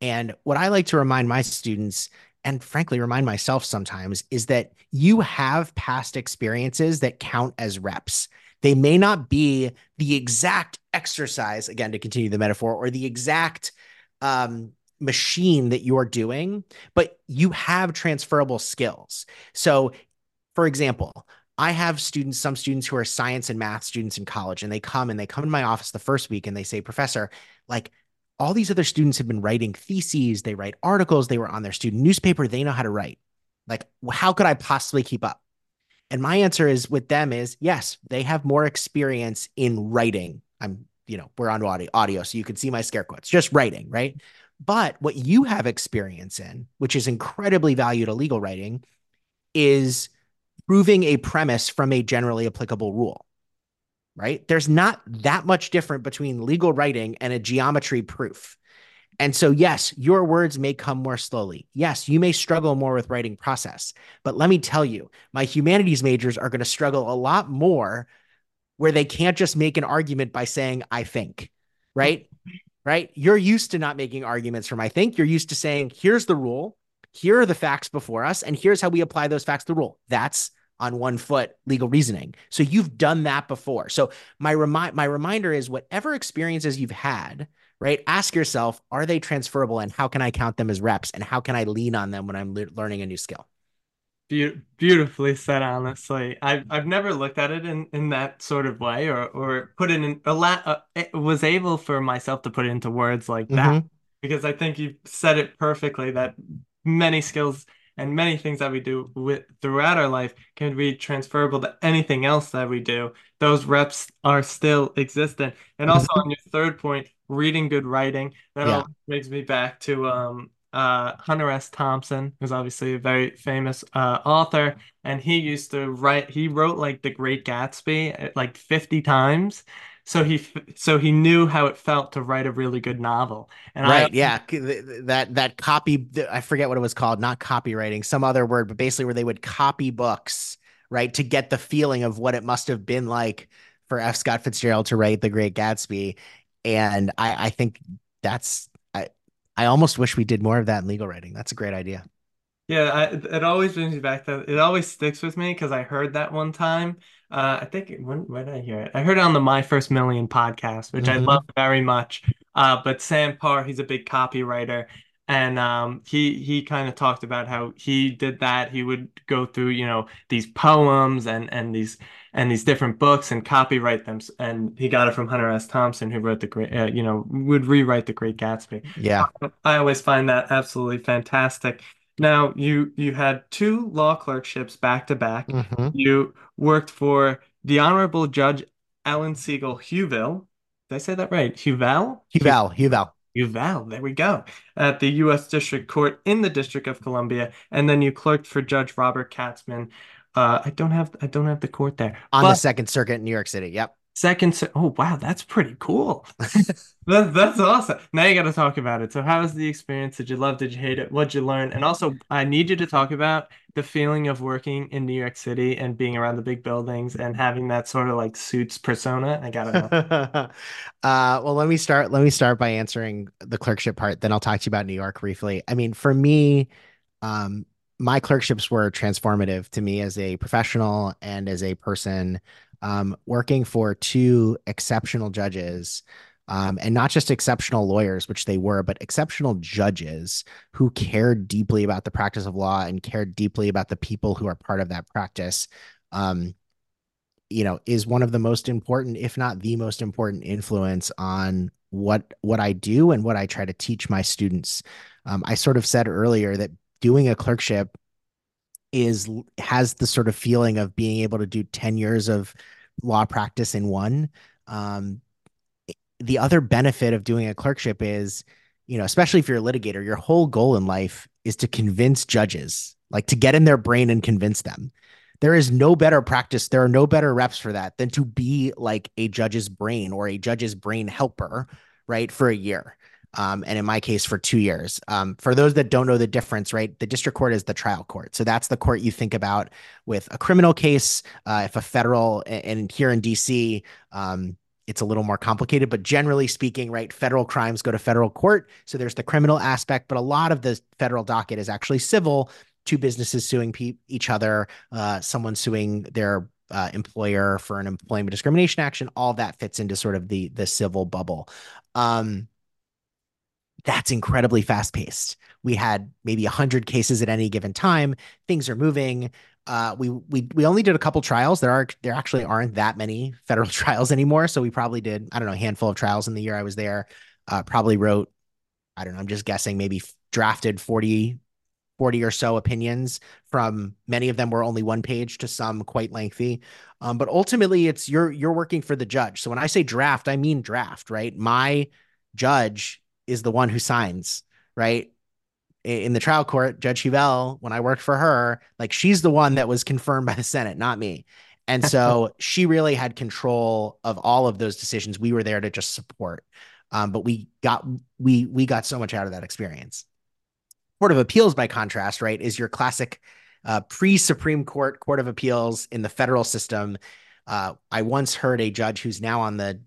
And what I like to remind my students, and frankly, remind myself sometimes, is that you have past experiences that count as reps. They may not be the exact exercise, again, to continue the metaphor, or the exact um, machine that you're doing, but you have transferable skills. So, for example, I have students, some students who are science and math students in college, and they come and they come to my office the first week and they say, Professor, like, all these other students have been writing theses, they write articles, they were on their student newspaper, they know how to write. Like, how could I possibly keep up? And my answer is with them is, yes, they have more experience in writing. I'm, you know, we're on audio, audio, so you can see my scare quotes, just writing, right? But what you have experience in, which is incredibly valued to legal writing, is proving a premise from a generally applicable rule, right? There's not that much different between legal writing and a geometry proof. And so, yes, your words may come more slowly. Yes, you may struggle more with writing process. But let me tell you, my humanities majors are going to struggle a lot more where they can't just make an argument by saying, I think, right? Right? You're used to not making arguments from I think. You're used to saying, here's the rule. Here are the facts before us. And here's how we apply those facts to the rule. That's on one foot legal reasoning. So you've done that before. So my remi- my reminder is whatever experiences you've had, right? Ask yourself, are they transferable, and how can I count them as reps, and how can I lean on them when I'm le- learning a new skill? Be- beautifully said, honestly. I've, I've never looked at it in, in that sort of way, or or put it in a lot, uh, was able for myself to put it into words like that, mm-hmm. because I think you said it perfectly, that many skills and many things that we do with throughout our life can be transferable to anything else that we do. Those reps are still existent. And also on your third point, reading good writing, that yeah. all brings me back to um, uh, Hunter S. Thompson, who's obviously a very famous uh, author. And he used to write, he wrote like The Great Gatsby like fifty times. So he so he knew how it felt to write a really good novel. And right, I, yeah. That that copy, I forget what it was called, not copywriting, some other word, but basically where they would copy books, right, to get the feeling of what it must have been like for F. Scott Fitzgerald to write The Great Gatsby. And I, I think that's, I, I almost wish we did more of that in legal writing. That's a great idea. Yeah, I, it always brings me back to, it always sticks with me because I heard that one time. Uh, I think, when, when did I hear it? I heard it on the My First Million podcast, which mm-hmm. I love very much. Uh, but Sam Parr, he's a big copywriter. And um, he he kind of talked about how he did that. He would go through, you know, these poems and, and these and these different books and copyright them. And he got it from Hunter S. Thompson, who wrote the great, uh, you know, would rewrite The Great Gatsby. Yeah, I always find that absolutely fantastic. Now, you you had two law clerkships back to back. Mm-hmm. You worked for the Honorable Judge Alan Siegel Huvel. Did I say that right? Huvel? Huvel. Huvel. Huvel. There we go. At the U S District Court in the District of Columbia, and then you clerked for Judge Robert Katzmann. Uh, I don't have I don't have the court there on but, the Second Circuit in New York City. Yep. Second, oh wow, that's pretty cool. that, that's awesome. Now you got to talk about it. So, how was the experience? Did you love? Did you hate it? What'd you learn? And also, I need you to talk about the feeling of working in New York City and being around the big buildings and having that sort of like Suits persona. I gotta know. uh, well, let me start. Let me start by answering the clerkship part. Then I'll talk to you about New York briefly. I mean, for me, um, my clerkships were transformative to me as a professional and as a person. Um, working for two exceptional judges, um, and not just exceptional lawyers, which they were, but exceptional judges who cared deeply about the practice of law and cared deeply about the people who are part of that practice, um, you know, is one of the most important, if not the most important influence on what, what I do and what I try to teach my students. Um, I sort of said earlier that doing a clerkship is has the sort of feeling of being able to do ten years of law practice in one. Um, the other benefit of doing a clerkship is, you know, especially if you're a litigator, your whole goal in life is to convince judges, like to get in their brain and convince them. There is no better practice. There are no better reps for that than to be like a judge's brain or a judge's brain helper, right, for a year. Um, and in my case, for two years. Um, for those that don't know the difference, right, the district court is the trial court. So that's the court you think about with a criminal case. Uh, if a federal, and here in D C, um, it's a little more complicated, but generally speaking, right, federal crimes go to federal court. So there's the criminal aspect, but a lot of the federal docket is actually civil. Two businesses suing pe- each other, uh, someone suing their uh, employer for an employment discrimination action. All that fits into sort of the, the civil bubble. Um, That's incredibly fast-paced. We had maybe one hundred cases at any given time. Things are moving. Uh, we we we only did a couple trials. There are there actually aren't that many federal trials anymore. So we probably did, I don't know, a handful of trials in the year I was there. Uh, probably wrote, I don't know, I'm just guessing, maybe drafted forty, forty or so opinions. From many of them were only one page to some quite lengthy. Um, but ultimately, it's you're you're working for the judge. So when I say draft, I mean draft, right? My judge is the one who signs, right? In the trial court, Judge Huvel, when I worked for her, like she's the one that was confirmed by the Senate, not me. And so she really had control of all of those decisions. We were there to just support. Um, but we got, we, we got so much out of that experience. Court of Appeals, by contrast, right, is your classic uh, pre-Supreme Court Court of Appeals in the federal system. Uh, I once heard a judge who's now on the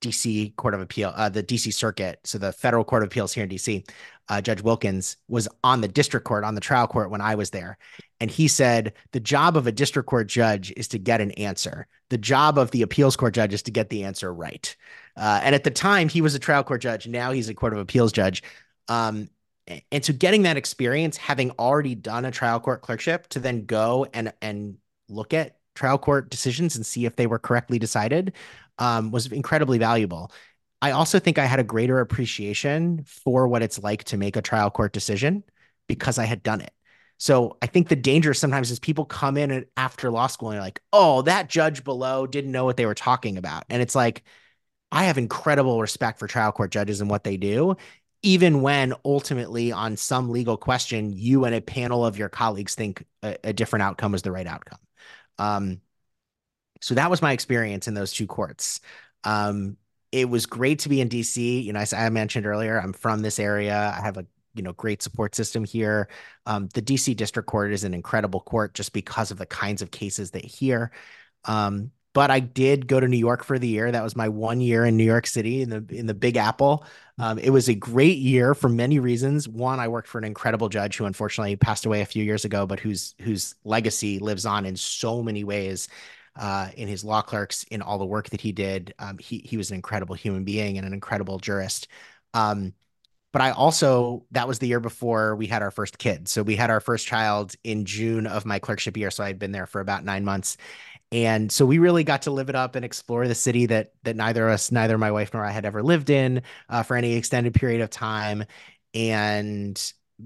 D C Court of Appeal, uh, the D C Circuit, so the Federal Court of Appeals here in D C, uh, Judge Wilkins was on the district court, on the trial court when I was there. And he said, the job of a district court judge is to get an answer. The job of the appeals court judge is to get the answer right. Uh, and at the time, he was a trial court judge. Now he's a Court of Appeals judge. Um, and so getting that experience, having already done a trial court clerkship, to then go and and look at trial court decisions and see if they were correctly decided, um, was incredibly valuable. I also think I had a greater appreciation for what it's like to make a trial court decision because I had done it. So I think the danger sometimes is people come in after law school and they're like, oh, that judge below didn't know what they were talking about. And it's like, I have incredible respect for trial court judges and what they do, even when ultimately on some legal question, you and a panel of your colleagues think a, a different outcome is the right outcome. Um, so that was my experience in those two courts. Um, it was great to be in D C. You know, as I mentioned earlier, I'm from this area. I have a, you know, great support system here. Um, the D C District Court is an incredible court just because of the kinds of cases they hear. Um, but I did go to New York for the year. That was my one year in New York City in the, in the Big Apple. Um, it was a great year for many reasons. One, I worked for an incredible judge who unfortunately passed away a few years ago, but whose, whose legacy lives on in so many ways, uh, in his law clerks, in all the work that he did. Um, he, he was an incredible human being and an incredible jurist. Um, but I also, that was the year before we had our first kid. So we had our first child in June of my clerkship year. So I'd been there for about nine months. And so we really got to live it up and explore the city that that neither of us, neither my wife nor I had ever lived in uh, for any extended period of time, and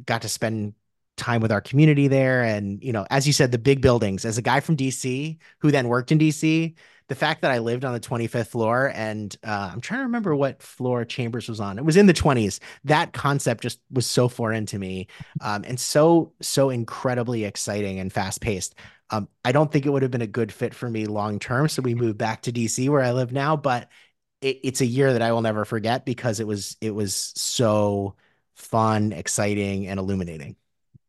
got to spend time with our community there. And, you know, as you said, the big buildings, as a guy from D C who then worked in D C, the fact that I lived on the twenty-fifth floor, and uh, I'm trying to remember what floor Chambers was on. It was in the twenties. That concept just was so foreign to me, um, and so, so incredibly exciting and fast paced. Um, I don't think it would have been a good fit for me long term. So we moved back to D C where I live now, but it, it's a year that I will never forget because it was, it was so fun, exciting, and illuminating.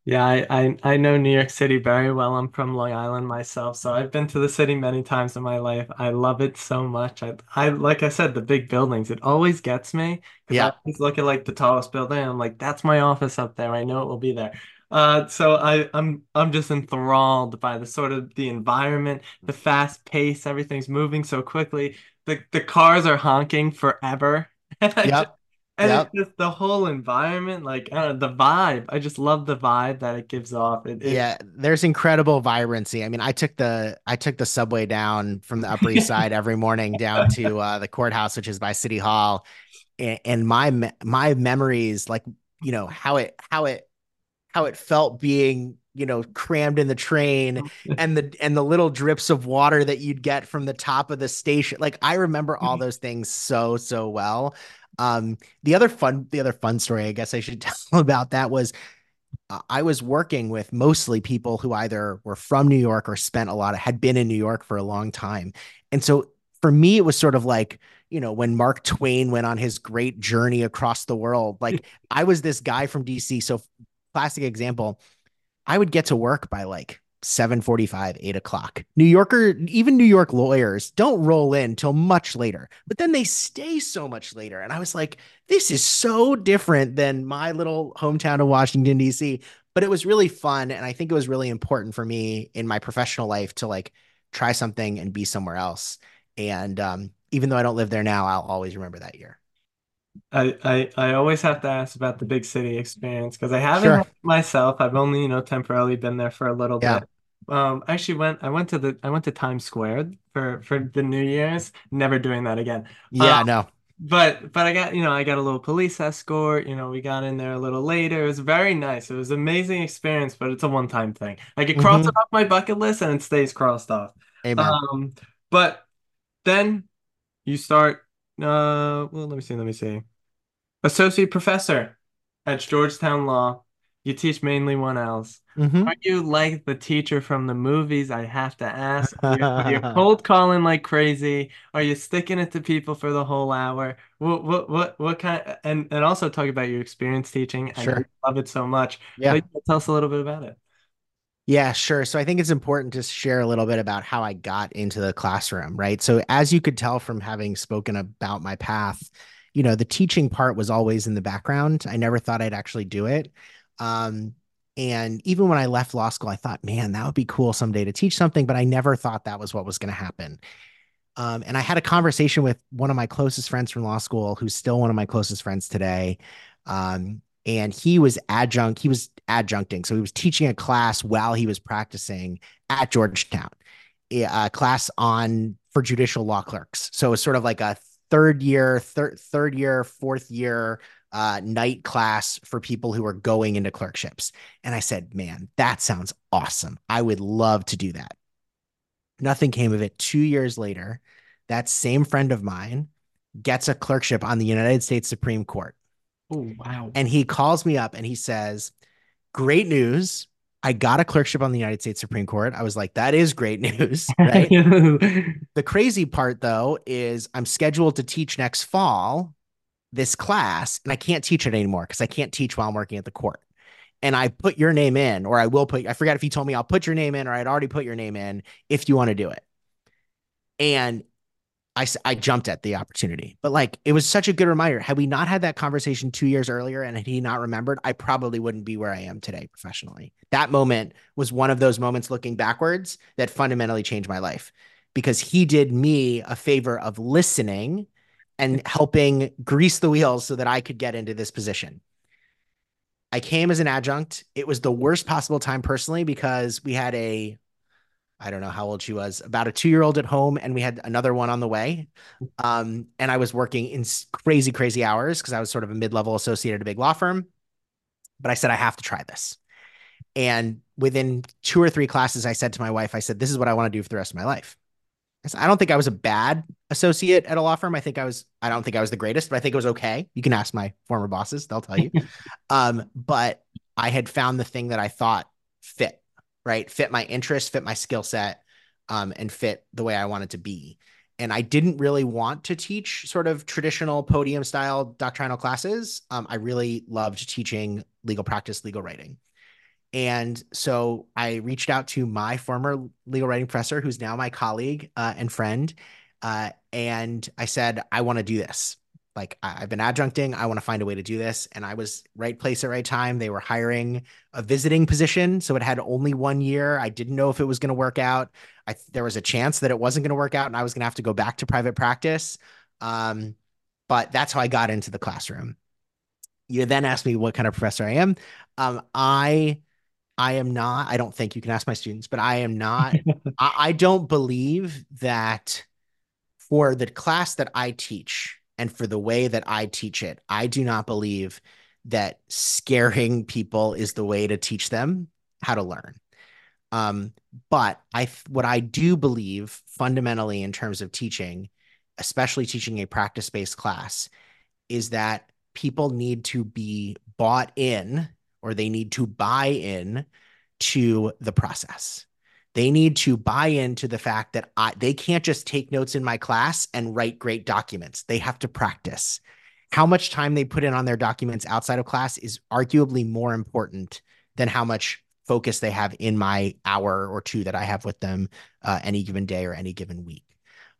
Yeah, I, I I know New York City very well. I'm from Long Island myself, so I've been to the city many times in my life. I love it so much. I I like I said, the big buildings. It always gets me. Yeah, I always look at like the tallest building. And I'm like, that's my office up there. I know it will be there. Uh, so I I'm I'm just enthralled by the sort of the environment, the fast pace. Everything's moving so quickly. The the cars are honking forever. Yep. And yep. It's just the whole environment, like I don't know, the vibe. I just love the vibe that it gives off. It, it... Yeah, there's incredible vibrancy. I mean, I took the I took the subway down from the Upper East Side every morning down to uh, the courthouse, which is by City Hall, and, and my my memories, like you know how it how it how it felt being you know crammed in the train and the and the little drips of water that you'd get from the top of the station. Like I remember all those things so so well. Um, the other fun, the other fun story, I guess I should tell about that was uh, I was working with mostly people who either were from New York or spent a lot of, had been in New York for a long time. And so for me, it was sort of like, you know, when Mark Twain went on his great journey across the world, like I was this guy from D C. So classic example, I would get to work by like seven forty-five, eight o'clock. New Yorker, even New York lawyers don't roll in till much later, but then they stay so much later. And I was like, this is so different than my little hometown of Washington, D C, but it was really fun. And I think it was really important for me in my professional life to like try something and be somewhere else. And um, even though I don't live there now, I'll always remember that year. I, I I always have to ask about the big city experience because I haven't sure. myself. I've only you know temporarily been there for a little yeah. bit. Um, I actually went. I went to the. I went to Times Square for for the New Year's. Never doing that again. Yeah, um, no. But but I got you know I got a little police escort. You know we got in there a little later. It was very nice. It was an amazing experience. But it's a one time thing. I could cross mm-hmm. it off my bucket list and it stays crossed off. Amen. Um, but then you start. Uh, well, let me see. Let me see. Associate professor at Georgetown Law. You teach mainly one else. Mm-hmm. Are you like the teacher from the movies? I have to ask. Are you, are you cold calling like crazy? Are you sticking it to people for the whole hour? What what what what kind? Of, and and also talk about your experience teaching. Sure. I love it so much. Yeah. But tell us a little bit about it. Yeah, sure. So I think it's important to share a little bit about how I got into the classroom, right? So as you could tell from having spoken about my path, you know, the teaching part was always in the background. I never thought I'd actually do it. Um, and even when I left law school, I thought, man, that would be cool someday to teach something, but I never thought that was what was going to happen. Um, and I had a conversation with one of my closest friends from law school, who's still one of my closest friends today. Um, and he was adjunct. He was adjuncting. So he was teaching a class while he was practicing at Georgetown, a class on for judicial law clerks. So it's sort of like a third year, third, third year, fourth year uh, night class for people who are going into clerkships. And I said, man, that sounds awesome. I would love to do that. Nothing came of it. Two years later, that same friend of mine gets a clerkship on the United States Supreme Court. Oh, wow. And he calls me up and he says, great news. I got a clerkship on the United States Supreme Court. I was like, that is great news, right? The crazy part, though, is I'm scheduled to teach next fall this class, and I can't teach it anymore because I can't teach while I'm working at the court. And I put your name in, or I will put, I forgot if you told me I'll put your name in, or I'd already put your name in if you want to do it. And I, I jumped at the opportunity, but like, it was such a good reminder. Had we not had that conversation two years earlier and had he not remembered, I probably wouldn't be where I am today professionally. That moment was one of those moments looking backwards that fundamentally changed my life because he did me a favor of listening and helping grease the wheels so that I could get into this position. I came as an adjunct. It was the worst possible time personally, because we had a I don't know how old she was, about a two-year-old at home, and we had another one on the way. Um, and I was working in crazy, crazy hours because I was sort of a mid-level associate at a big law firm. But I said, I have to try this. And within two or three classes, I said to my wife, I said, this is what I want to do for the rest of my life. I, said, I don't think I was a bad associate at a law firm. I think I was, I don't think I was the greatest, but I think it was okay. You can ask my former bosses, they'll tell you. um, but I had found the thing that I thought fit, right? Fit my interests, fit my skill set, um, and fit the way I wanted to be. And I didn't really want to teach sort of traditional podium style doctrinal classes. Um, I really loved teaching legal practice, legal writing. And so I reached out to my former legal writing professor, who's now my colleague uh, and friend. Uh, and I said, I want to do this. Like I- I've been adjuncting. I want to find a way to do this. And I was right place at right time. They were hiring a visiting position. So it had only one year. I didn't know if it was going to work out. I, there was a chance that it wasn't going to work out and I was going to have to go back to private practice. Um, but that's how I got into the classroom. You then asked me what kind of professor I am. Um, I... I am not, I don't think you can ask my students, but I am not, I, I don't believe that for the class that I teach and for the way that I teach it, I do not believe that scaring people is the way to teach them how to learn. Um, but I, what I do believe fundamentally in terms of teaching, especially teaching a practice-based class, is that people need to be bought in, or they need to buy in to the process. They need to buy into the fact that I, they can't just take notes in my class and write great documents. They have to practice. How much time they put in on their documents outside of class is arguably more important than how much focus they have in my hour or two that I have with them uh, any given day or any given week.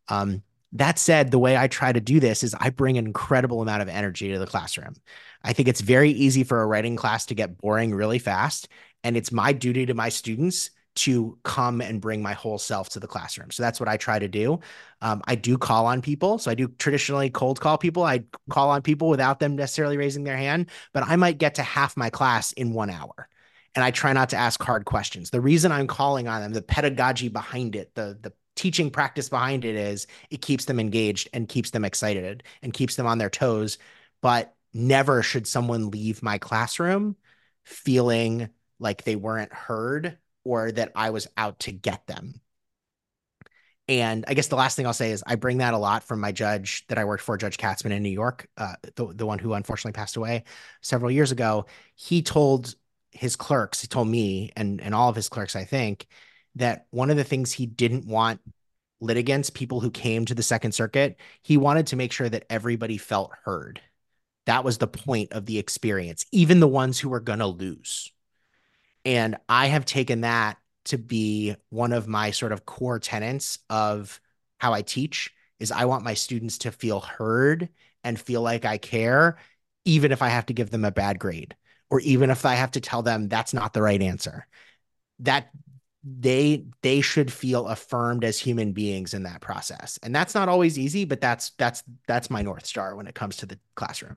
Um, That said, the way I try to do this is I bring an incredible amount of energy to the classroom. I think it's very easy for a writing class to get boring really fast, and it's my duty to my students to come and bring my whole self to the classroom. So that's what I try to do. Um, I do call on people. So I do traditionally cold call people. I call on people without them necessarily raising their hand, but I might get to half my class in one hour. And I try not to ask hard questions. The reason I'm calling on them, the pedagogy behind it, the the teaching practice behind it is it keeps them engaged and keeps them excited and keeps them on their toes. But never should someone leave my classroom feeling like they weren't heard or that I was out to get them. And I guess the last thing I'll say is I bring that a lot from my judge that I worked for, Judge Katzmann in New York, uh, the, the one who unfortunately passed away several years ago. He told his clerks, he told me and, and all of his clerks, I think, that one of the things he didn't want litigants, people who came to the Second Circuit, he wanted to make sure that everybody felt heard. That was the point of the experience, even the ones who were going to lose. And I have taken that to be one of my sort of core tenets of how I teach is I want my students to feel heard and feel like I care, even if I have to give them a bad grade, or even if I have to tell them that's not the right answer. That they they should feel affirmed as human beings in that process. And that's not always easy, but that's that's that's my North Star when it comes to the classroom.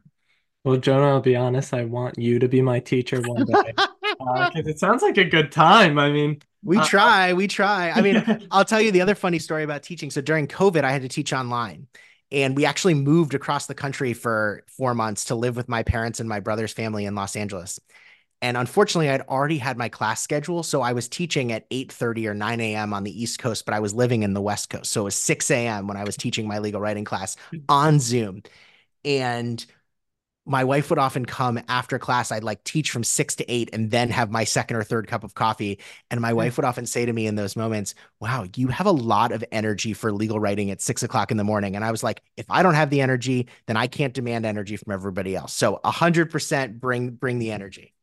Well, Jonah, I'll be honest, I want you to be my teacher one day. uh, it sounds like a good time. I mean, we uh, try, we try. I mean, I'll tell you the other funny story about teaching. So during COVID, I had to teach online. And we actually moved across the country for four months to live with my parents and my brother's family in Los Angeles. And unfortunately, I'd already had my class schedule. So I was teaching at eight thirty or nine a.m. on the East Coast, but I was living in the West Coast. So it was six a.m. when I was teaching my legal writing class on Zoom. And my wife would often come after class. I'd like teach from six to eight and then have my second or third cup of coffee. And my wife would often say to me in those moments, wow, you have a lot of energy for legal writing at six o'clock in the morning. And I was like, if I don't have the energy, then I can't demand energy from everybody else. So one hundred percent bring bring the energy.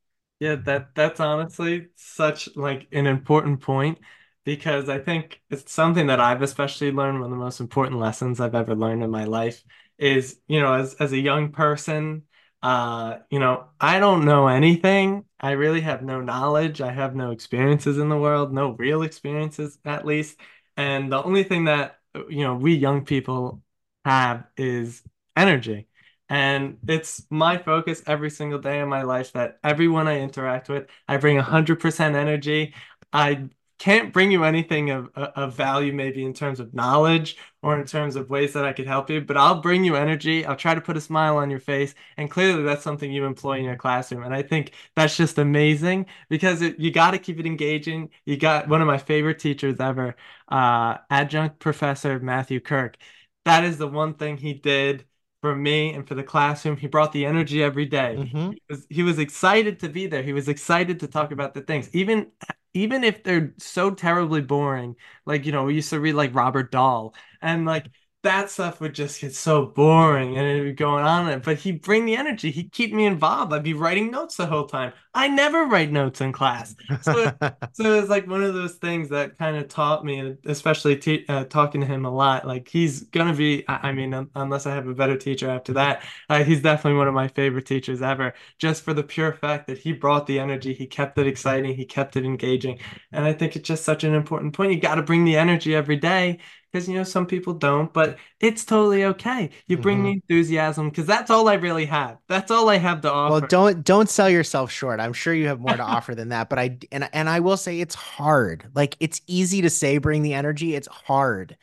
Yeah, that that's honestly such like an important point, because I think it's something that I've especially learned. One of the most important lessons I've ever learned in my life is, you know, as, as a young person, uh, you know, I don't know anything. I really have no knowledge. I have no experiences in the world, no real experiences, at least. And the only thing that, you know, we young people have is energy. And it's my focus every single day of my life that everyone I interact with, I bring one hundred percent energy. I can't bring you anything of, of value, maybe in terms of knowledge or in terms of ways that I could help you, but I'll bring you energy. I'll try to put a smile on your face. And clearly that's something you employ in your classroom. And I think that's just amazing because it, you got to keep it engaging. You got one of my favorite teachers ever, uh, adjunct professor Matthew Kirk. That is the one thing he did for me and for the classroom. He brought the energy every day. Mm-hmm. He was, he was excited to be there. He was excited to talk about the things, even even if they're so terribly boring. Like, you know, we used to read like Robert Dahl, and like that stuff would just get so boring and it would go on. It, but he'd bring the energy. He'd keep me involved. I'd be writing notes the whole time. I never write notes in class. So, so it was like one of those things that kind of taught me, especially te- uh, talking to him a lot. Like, he's going to be, I, I mean, um, unless I have a better teacher after that, uh, he's definitely one of my favorite teachers ever, just for the pure fact that he brought the energy. He kept it exciting. He kept it engaging. And I think it's just such an important point. You got to bring the energy every day. Because, you know, some people don't, but it's totally okay. You bring mm-hmm. the enthusiasm, because that's all I really have. That's all I have to offer. Well, don't don't sell yourself short. I'm sure you have more to offer than that. But I and and I will say it's hard. Like, it's easy to say bring the energy. It's hard,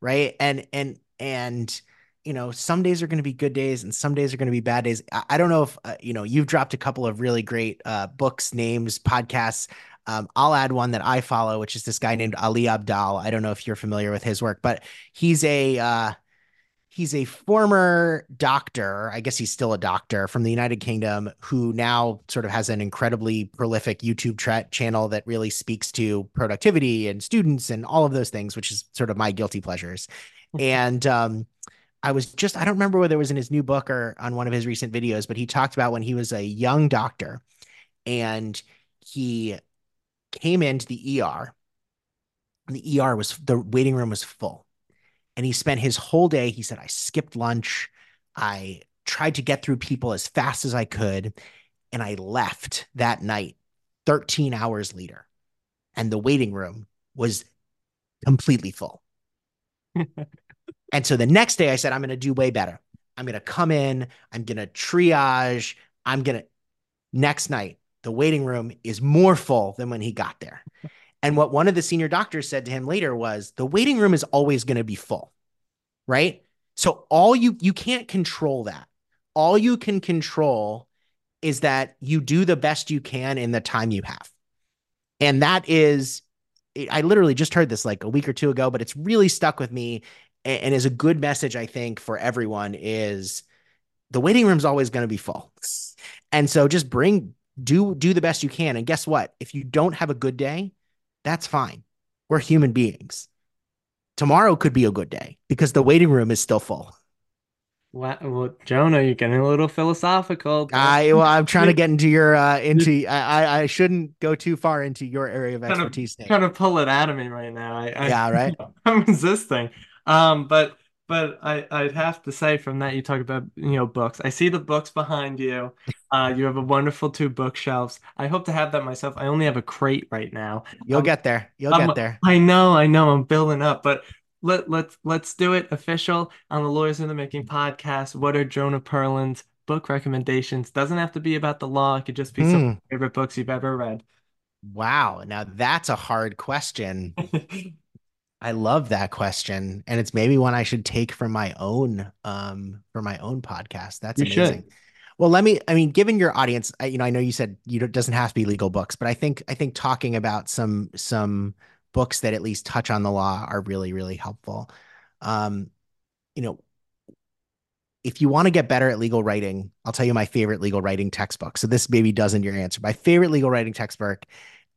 right? And and and you know, some days are going to be good days, and some days are going to be bad days. I, I don't know if uh, you know. You've dropped a couple of really great uh, books, names, podcasts. Um, I'll add one that I follow, which is this guy named Ali Abdal. I don't know if you're familiar with his work, but he's a uh, he's a former doctor. I guess he's still a doctor from the United Kingdom, who now sort of has an incredibly prolific YouTube tra- channel that really speaks to productivity and students and all of those things, which is sort of my guilty pleasures. And um, I was just I don't remember whether it was in his new book or on one of his recent videos, but he talked about when he was a young doctor and he came into the E R, and the E R was, the waiting room was full. And he spent his whole day, he said, I skipped lunch. I tried to get through people as fast as I could. And I left that night, thirteen hours later. And the waiting room was completely full. And so the next day I said, I'm going to do way better. I'm going to come in. I'm going to triage. I'm going to, next night, the waiting room is more full than when he got there. And what one of the senior doctors said to him later was, the waiting room is always going to be full, right? So all you, you can't control that. All you can control is that you do the best you can in the time you have. And that is, I literally just heard this like a week or two ago, but it's really stuck with me and is a good message, I think, for everyone is the waiting room is always going to be full. And so just bring, Do do the best you can. And guess what? If you don't have a good day, that's fine. We're human beings. Tomorrow could be a good day because the waiting room is still full. Wow. Well, Jonah, you're getting a little philosophical. I, well, I'm trying to get into your, uh, into, I, I shouldn't go too far into your area of expertise. Trying to, trying to pull it out of me right now. I, I, yeah, right? I'm resisting. Um, but, but I, I'd have to say from that, you talk about, you know, books. I see the books behind you. Uh, you have a wonderful two bookshelves. I hope to have that myself. I only have a crate right now. You'll um, get there. You'll I'm, get there. I know. I know. I'm building up, but let, let's let's do it official on the Lawyers in the Making podcast. What are Jonah Perlin's book recommendations? Doesn't have to be about the law. It could just be mm. some of your favorite books you've ever read. Wow. Now that's a hard question. I love that question. And it's maybe one I should take from my own, um, for my own podcast. That's you amazing. Should. Well, let me, I mean, given your audience, I, you know, I know you said you don't, it doesn't have to be legal books, but I think, I think talking about some, some books that at least touch on the law are really, really helpful. Um, you know, if you want to get better at legal writing, I'll tell you my favorite legal writing textbook. So this maybe doesn't your answer. My favorite legal writing textbook.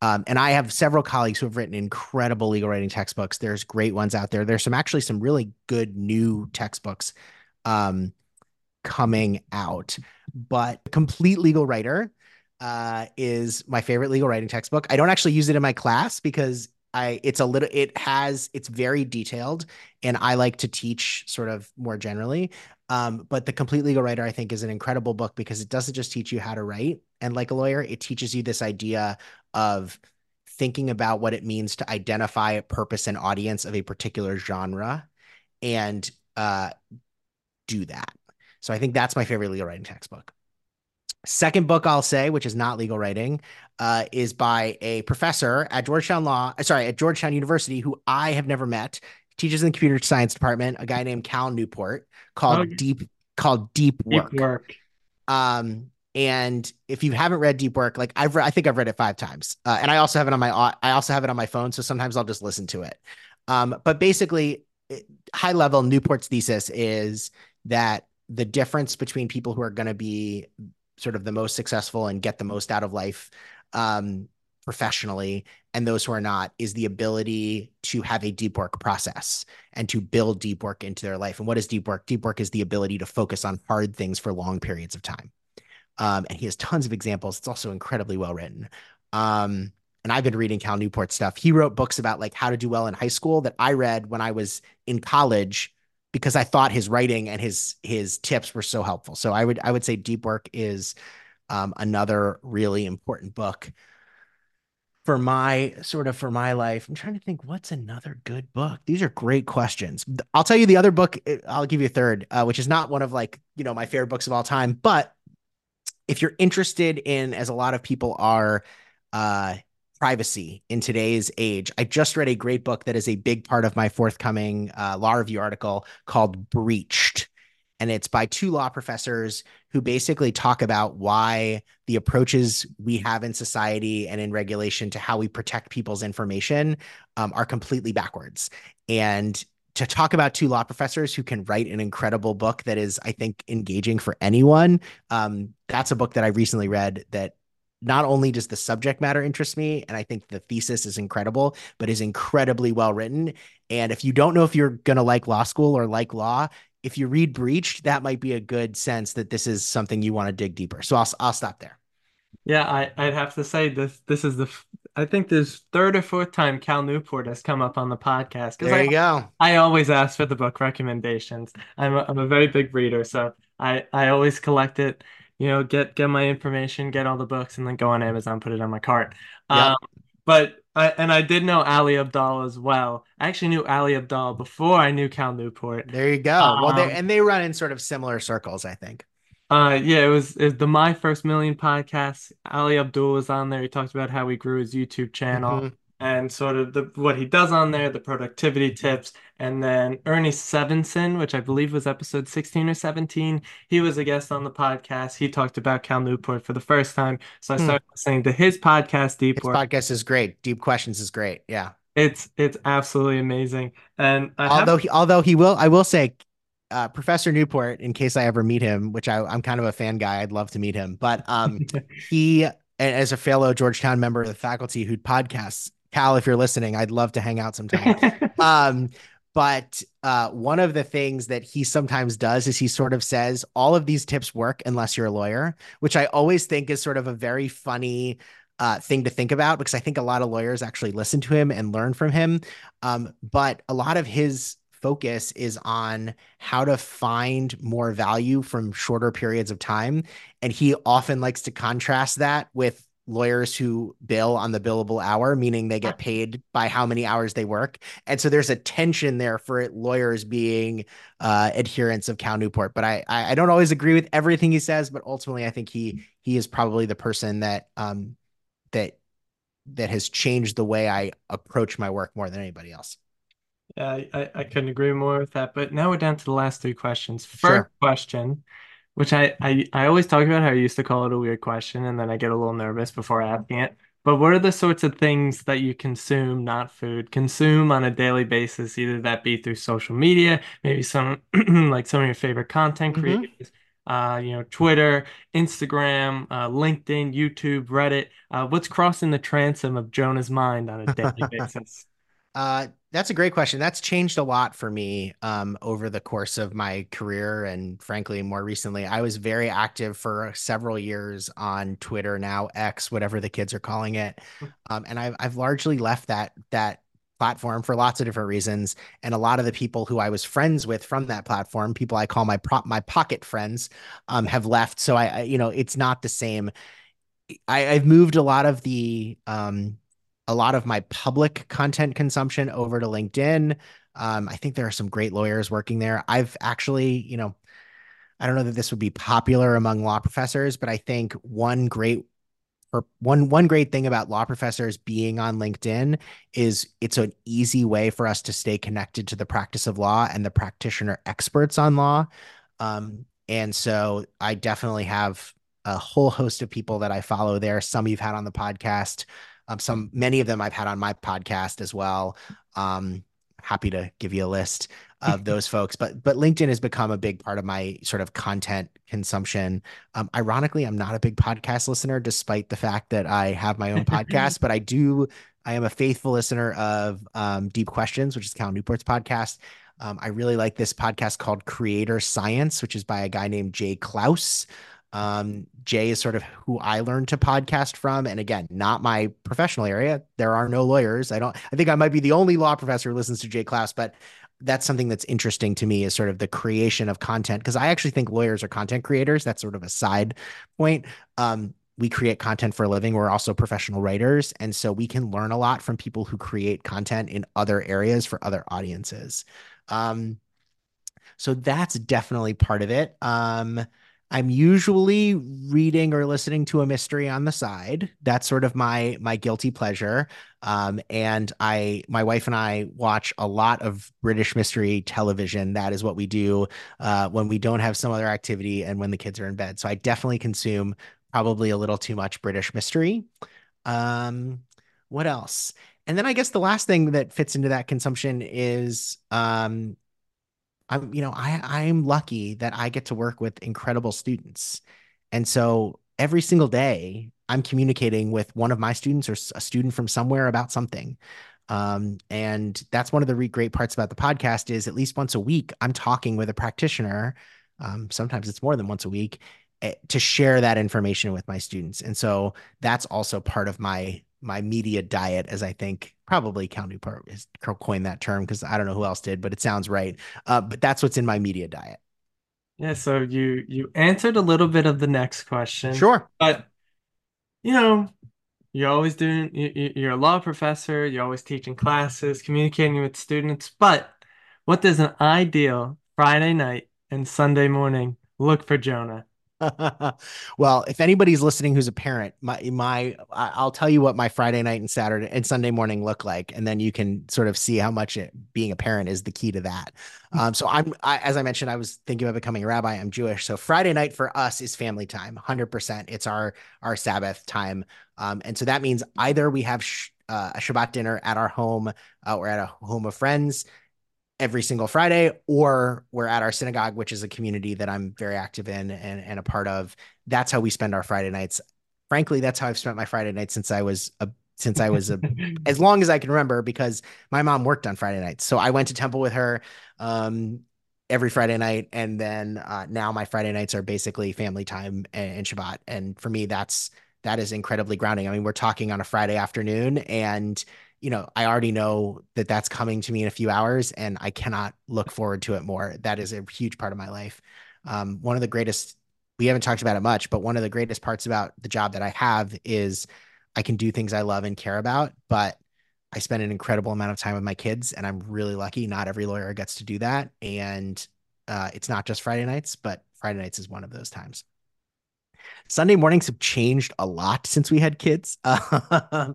Um, and I have several colleagues who have written incredible legal writing textbooks. There's great ones out there. There's some, actually some really good new textbooks, um, coming out, but Complete Legal Writer uh, is my favorite legal writing textbook. I don't actually use it in my class because I it's a little it has it's very detailed, and I like to teach sort of more generally. Um, but The Complete Legal Writer, I think, is an incredible book because it doesn't just teach you how to write and like a lawyer, it teaches you this idea of thinking about what it means to identify a purpose and audience of a particular genre and uh, do that. So I think that's my favorite legal writing textbook. Second book I'll say, which is not legal writing, uh, is by a professor at Georgetown Law, sorry, at Georgetown University, who I have never met. He teaches in the computer science department, a guy named Cal Newport, called oh, Deep called Deep Work. Deep Work. Um, and if you haven't read Deep Work, like I've read, I think I've read it five times, uh, and I also have it on my I also have it on my phone, so sometimes I'll just listen to it. Um, but basically, high level, Newport's thesis is that the difference between people who are going to be sort of the most successful and get the most out of life um, professionally and those who are not is the ability to have a deep work process and to build deep work into their life. And what is deep work? Deep work is the ability to focus on hard things for long periods of time. Um, and he has tons of examples. It's also incredibly well written. Um, and I've been reading Cal Newport stuff. He wrote books about like how to do well in high school that I read when I was in college because I thought his writing and his his tips were so helpful. So I would I would say Deep Work is um, another really important book for my sort of for my life. I'm trying to think what's another good book. These are great questions. I'll tell you the other book. I'll give you a third, uh, which is not one of like you know my favorite books of all time. But if you're interested in, as a lot of people are, uh, privacy in today's age. I just read a great book that is a big part of my forthcoming uh, law review article called Breached. And it's by two law professors who basically talk about why the approaches we have in society and in regulation to how we protect people's information um, are completely backwards. And to talk about two law professors who can write an incredible book that is, I think, engaging for anyone. Um, that's a book that I recently read that not only does the subject matter interest me, and I think the thesis is incredible, but is incredibly well written. And if you don't know if you're going to like law school or like law, if you read Breached, that might be a good sense that this is something you want to dig deeper. So I'll I'll stop there. Yeah, I, I'd have to say this. This is the I think this third or fourth time Cal Newport has come up on the podcast. There you I, go. I always ask for the book recommendations. I'm a, I'm a very big reader, so I I always collect it. You know, get get my information, get all the books, and then go on Amazon, put it on my cart. Yeah. Um, but I, and I did know Ali Abdal as well. I actually knew Ali Abdal before I knew Cal Newport. There you go. Um, well, they and they run in sort of similar circles, I think. Uh, yeah, it was, it was the My First Million podcast. Ali Abdal was on there. He talked about how he grew his YouTube channel mm-hmm. and sort of the what he does on there, the productivity tips. And then Ernie Stevenson, which I believe was episode sixteen or seventeen. He was a guest on the podcast. He talked about Cal Newport for the first time. So I started hmm. listening to his podcast, Deep Work. His podcast is great. Deep Questions is great. Yeah. It's it's absolutely amazing. And I although have- he although he will, I will say uh, Professor Newport, in case I ever meet him, which I, I'm kind of a fan guy, I'd love to meet him. But um, he, as a fellow Georgetown member of the faculty who podcasts, Cal, if you're listening, I'd love to hang out sometime. um, But uh, one of the things that he sometimes does is he sort of says, all of these tips work unless you're a lawyer, which I always think is sort of a very funny uh, thing to think about, because I think a lot of lawyers actually listen to him and learn from him. Um, but a lot of his focus is on how to find more value from shorter periods of time. And he often likes to contrast that with lawyers who bill on the billable hour, meaning they get paid by how many hours they work. And so there's a tension there for it, lawyers being uh, adherents of Cal Newport. But I, I don't always agree with everything he says, but ultimately I think he he is probably the person that um, that that has changed the way I approach my work more than anybody else. Yeah, I, I couldn't agree more with that. But now we're down to the last three questions. First sure. question. Which I, I, I always talk about how I used to call it a weird question, and then I get a little nervous before asking it. But what are the sorts of things that you consume, not food, consume on a daily basis, either that be through social media, maybe some like some of your favorite content mm-hmm. creators, uh, you know, Twitter, Instagram, uh, LinkedIn, YouTube, Reddit. Uh, what's crossing the transom of Jonah's mind on a daily basis? Uh, that's a great question. That's changed a lot for me um, over the course of my career. And frankly, more recently, I was very active for several years on Twitter, now X, whatever the kids are calling it. Um, and I've, I've largely left that, that platform for lots of different reasons. And a lot of the people who I was friends with from that platform, people I call my prop, my pocket friends, um, have left. So I, I, you know, it's not the same. I, I've moved a lot of the, um, a lot of my public content consumption over to LinkedIn. Um, I think there are some great lawyers working there. I've actually, you know, I don't know that this would be popular among law professors, but I think one great or one one great thing about law professors being on LinkedIn is it's an easy way for us to stay connected to the practice of law and the practitioner experts on law. Um, and so I definitely have a whole host of people that I follow there. Some you've had on the podcast, um, some many of them I've had on my podcast as well. Um, happy to give you a list of those folks, but, but LinkedIn has become a big part of my sort of content consumption. Um, ironically, I'm not a big podcast listener, despite the fact that I have my own podcast, but I do, I am a faithful listener of um, Deep Questions, which is Cal Newport's podcast. Um, I really like this podcast called Creator Science, which is by a guy named Jay Klaus. Um, Jay is sort of who I learned to podcast from. And again, not my professional area. There are no lawyers. I don't, I think I might be the only law professor who listens to Jay Klaus, but that's something that's interesting to me is sort of the creation of content. Cause I actually think lawyers are content creators. That's sort of a side point. Um, we create content for a living. We're also professional writers. And so we can learn a lot from people who create content in other areas for other audiences. Um, so that's definitely part of it. Um, I'm usually reading or listening to a mystery on the side. That's sort of my my guilty pleasure. Um, and I, my wife and I watch a lot of British mystery television. That is what we do uh, when we don't have some other activity and when the kids are in bed. So I definitely consume probably a little too much British mystery. Um, what else? And then I guess the last thing that fits into that consumption is um, I'm, you know, I, I'm lucky that I get to work with incredible students. And so every single day I'm communicating with one of my students or a student from somewhere about something. Um, and that's one of the re- great parts about the podcast is at least once a week, I'm talking with a practitioner. Um, sometimes it's more than once a week uh, to share that information with my students. And so that's also part of my my media diet, as I think probably Cal Newport has coined that term because I don't know who else did, but it sounds right. Uh, but that's what's in my media diet. Yeah, so you you answered a little bit of the next question. Sure. But, you know, you're always doing, you, you're a law professor, you're always teaching classes, communicating with students, but what does an ideal Friday night and Sunday morning look for Jonah? Well, if anybody's listening who's a parent, my my I'll tell you what my Friday night and Saturday and Sunday morning look like, and then you can sort of see how much it, being a parent is the key to that. Um, so I'm, I, as I mentioned, I was thinking about becoming a rabbi. I'm Jewish, so Friday night for us is family time, one hundred percent. It's our our Sabbath time, um, and so that means either we have sh- uh, a Shabbat dinner at our home uh, or at a home of friends every single Friday, or we're at our synagogue, which is a community that I'm very active in and, and a part of. That's how we spend our Friday nights. Frankly, that's how I've spent my Friday nights since I was a, since I was a, as long as I can remember, because my mom worked on Friday nights. So I went to temple with her um, every Friday night. And then uh, now my Friday nights are basically family time and, and Shabbat. And for me, that's, that is incredibly grounding. I mean, we're talking on a Friday afternoon and you know, I already know that that's coming to me in a few hours and I cannot look forward to it more. That is a huge part of my life. Um, one of the greatest, we haven't talked about it much, but one of the greatest parts about the job that I have is I can do things I love and care about, but I spend an incredible amount of time with my kids and I'm really lucky. Not every lawyer gets to do that. And uh, it's not just Friday nights, but Friday nights is one of those times. Sunday mornings have changed a lot since we had kids. Uh,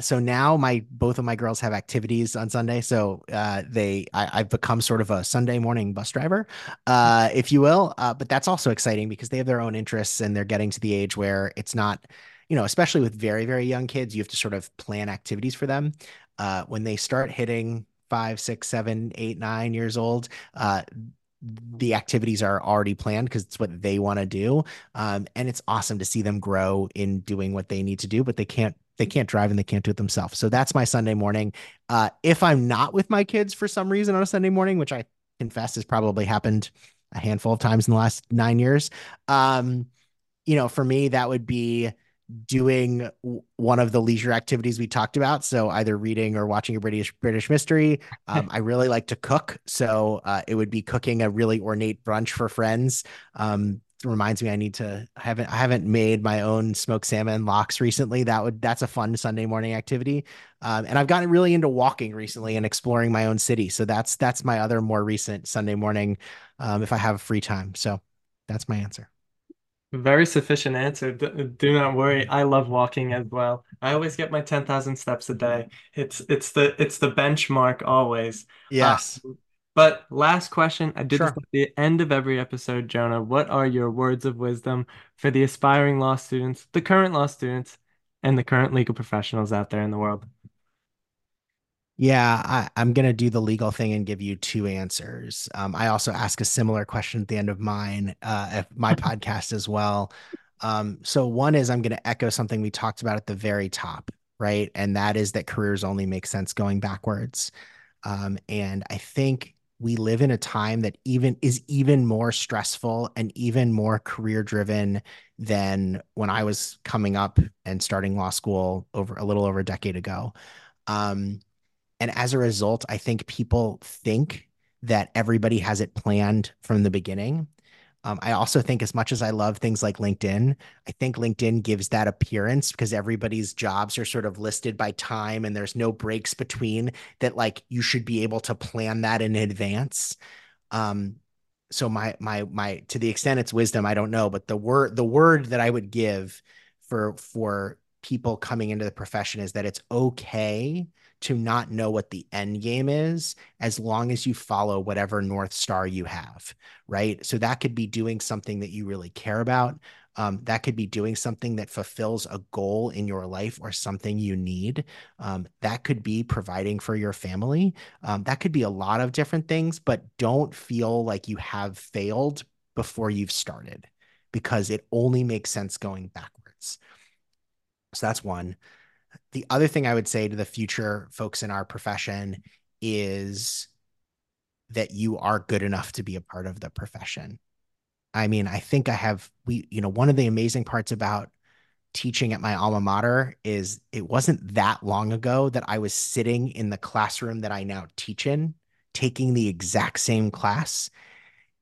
so now my, both of my girls have activities on Sunday. So, uh, they, I, I've become sort of a Sunday morning bus driver, uh, if you will. Uh, but that's also exciting because they have their own interests and they're getting to the age where it's not, you know, especially with very, very young kids, you have to sort of plan activities for them. Uh, when they start hitting five, six, seven, eight, nine years old, uh, the activities are already planned because it's what they want to do. Um, and it's awesome to see them grow in doing what they need to do, but they can't, They can't drive and they can't do it themselves. So that's my Sunday morning. Uh, if I'm not with my kids for some reason on a Sunday morning, which I confess has probably happened a handful of times in the last nine years, um, you know, for me, that would be doing one of the leisure activities we talked about. So either reading or watching a British British mystery. Um, I really like to cook. So uh, it would be cooking a really ornate brunch for friends. Um reminds me I need to I haven't I haven't made my own smoked salmon lox recently. That would that's a fun Sunday morning activity. Um, and I've gotten really into walking recently and exploring my own city. So that's that's my other more recent Sunday morning um, if I have free time. So That's my answer. Very sufficient answer. D- do not worry. I love walking as well. I always get my ten thousand steps a day. It's it's the it's the benchmark always. Yes. Uh, but last question. I did sure. this at the end of every episode, Jonah. What are your words of wisdom for the aspiring law students, the current law students, and the current legal professionals out there in the world? Yeah, I, I'm going to do the legal thing and give you two answers. Um, I also ask a similar question at the end of mine, uh, my podcast as well. Um, so one is I'm going to echo something we talked about at the very top, right? And that is that careers only make sense going backwards. Um, and I think we live in a time that even is even more stressful and even more career driven than when I was coming up and starting law school over a little over a decade ago. Um, And as a result, I think people think that everybody has it planned from the beginning. Um, I also think as much as I love things like LinkedIn, I think LinkedIn gives that appearance because everybody's jobs are sort of listed by time and there's no breaks between that, like you should be able to plan that in advance. Um, so my, my, my, to the extent it's wisdom, I don't know, but the word, the word that I would give for, for people coming into the profession is that it's okay to not know what the end game is, as long as you follow whatever North Star you have, right? So that could be doing something that you really care about. Um, that could be doing something that fulfills a goal in your life or something you need. Um, that could be providing for your family. Um, that could be a lot of different things, but don't feel like you have failed before you've started, because it only makes sense going backwards. So that's one. The other thing I would say to the future folks in our profession is that you are good enough to be a part of the profession. I mean, I think I have, we, you know, one of the amazing parts about teaching at my alma mater is it wasn't that long ago that I was sitting in the classroom that I now teach in, taking the exact same class.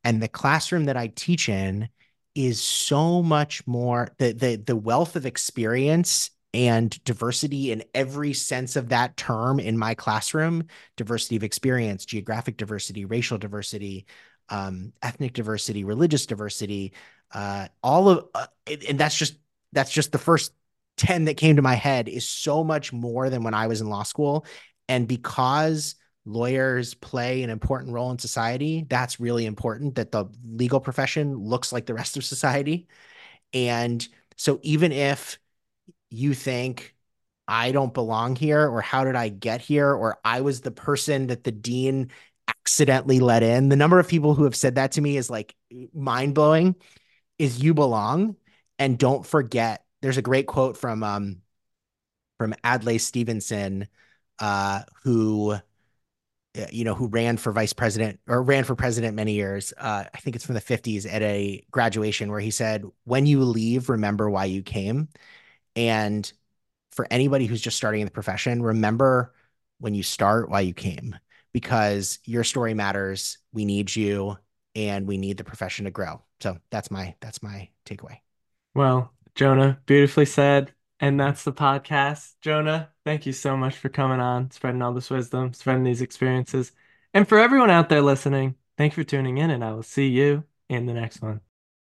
And the classroom that I teach in is so much more, the, the, the wealth of experience and diversity in every sense of that term in my classroom, diversity of experience, geographic diversity, racial diversity, um, ethnic diversity, religious diversity, uh, all of, uh, and that's just, that's just the first ten that came to my head, is so much more than when I was in law school. And because lawyers play an important role in society, that's really important that the legal profession looks like the rest of society. And so even if you think I don't belong here, or how did I get here, or I was the person that the dean accidentally let in, the number of people who have said that to me is like mind blowing, is you belong. And don't forget, there's a great quote from, um, from Adlai Stevenson, uh, who, you know, who ran for vice president or ran for president many years. Uh, I think it's from the fifties at a graduation where he said, "When you leave, remember why you came." And for anybody who's just starting in the profession, remember when you start why you came, because your story matters. We need you and we need the profession to grow. So that's my, that's my takeaway. Well, Jonah, beautifully said. And that's the podcast. Jonah, thank you so much for coming on, spreading all this wisdom, spreading these experiences. And for everyone out there listening, thank you for tuning in, and I will see you in the next one.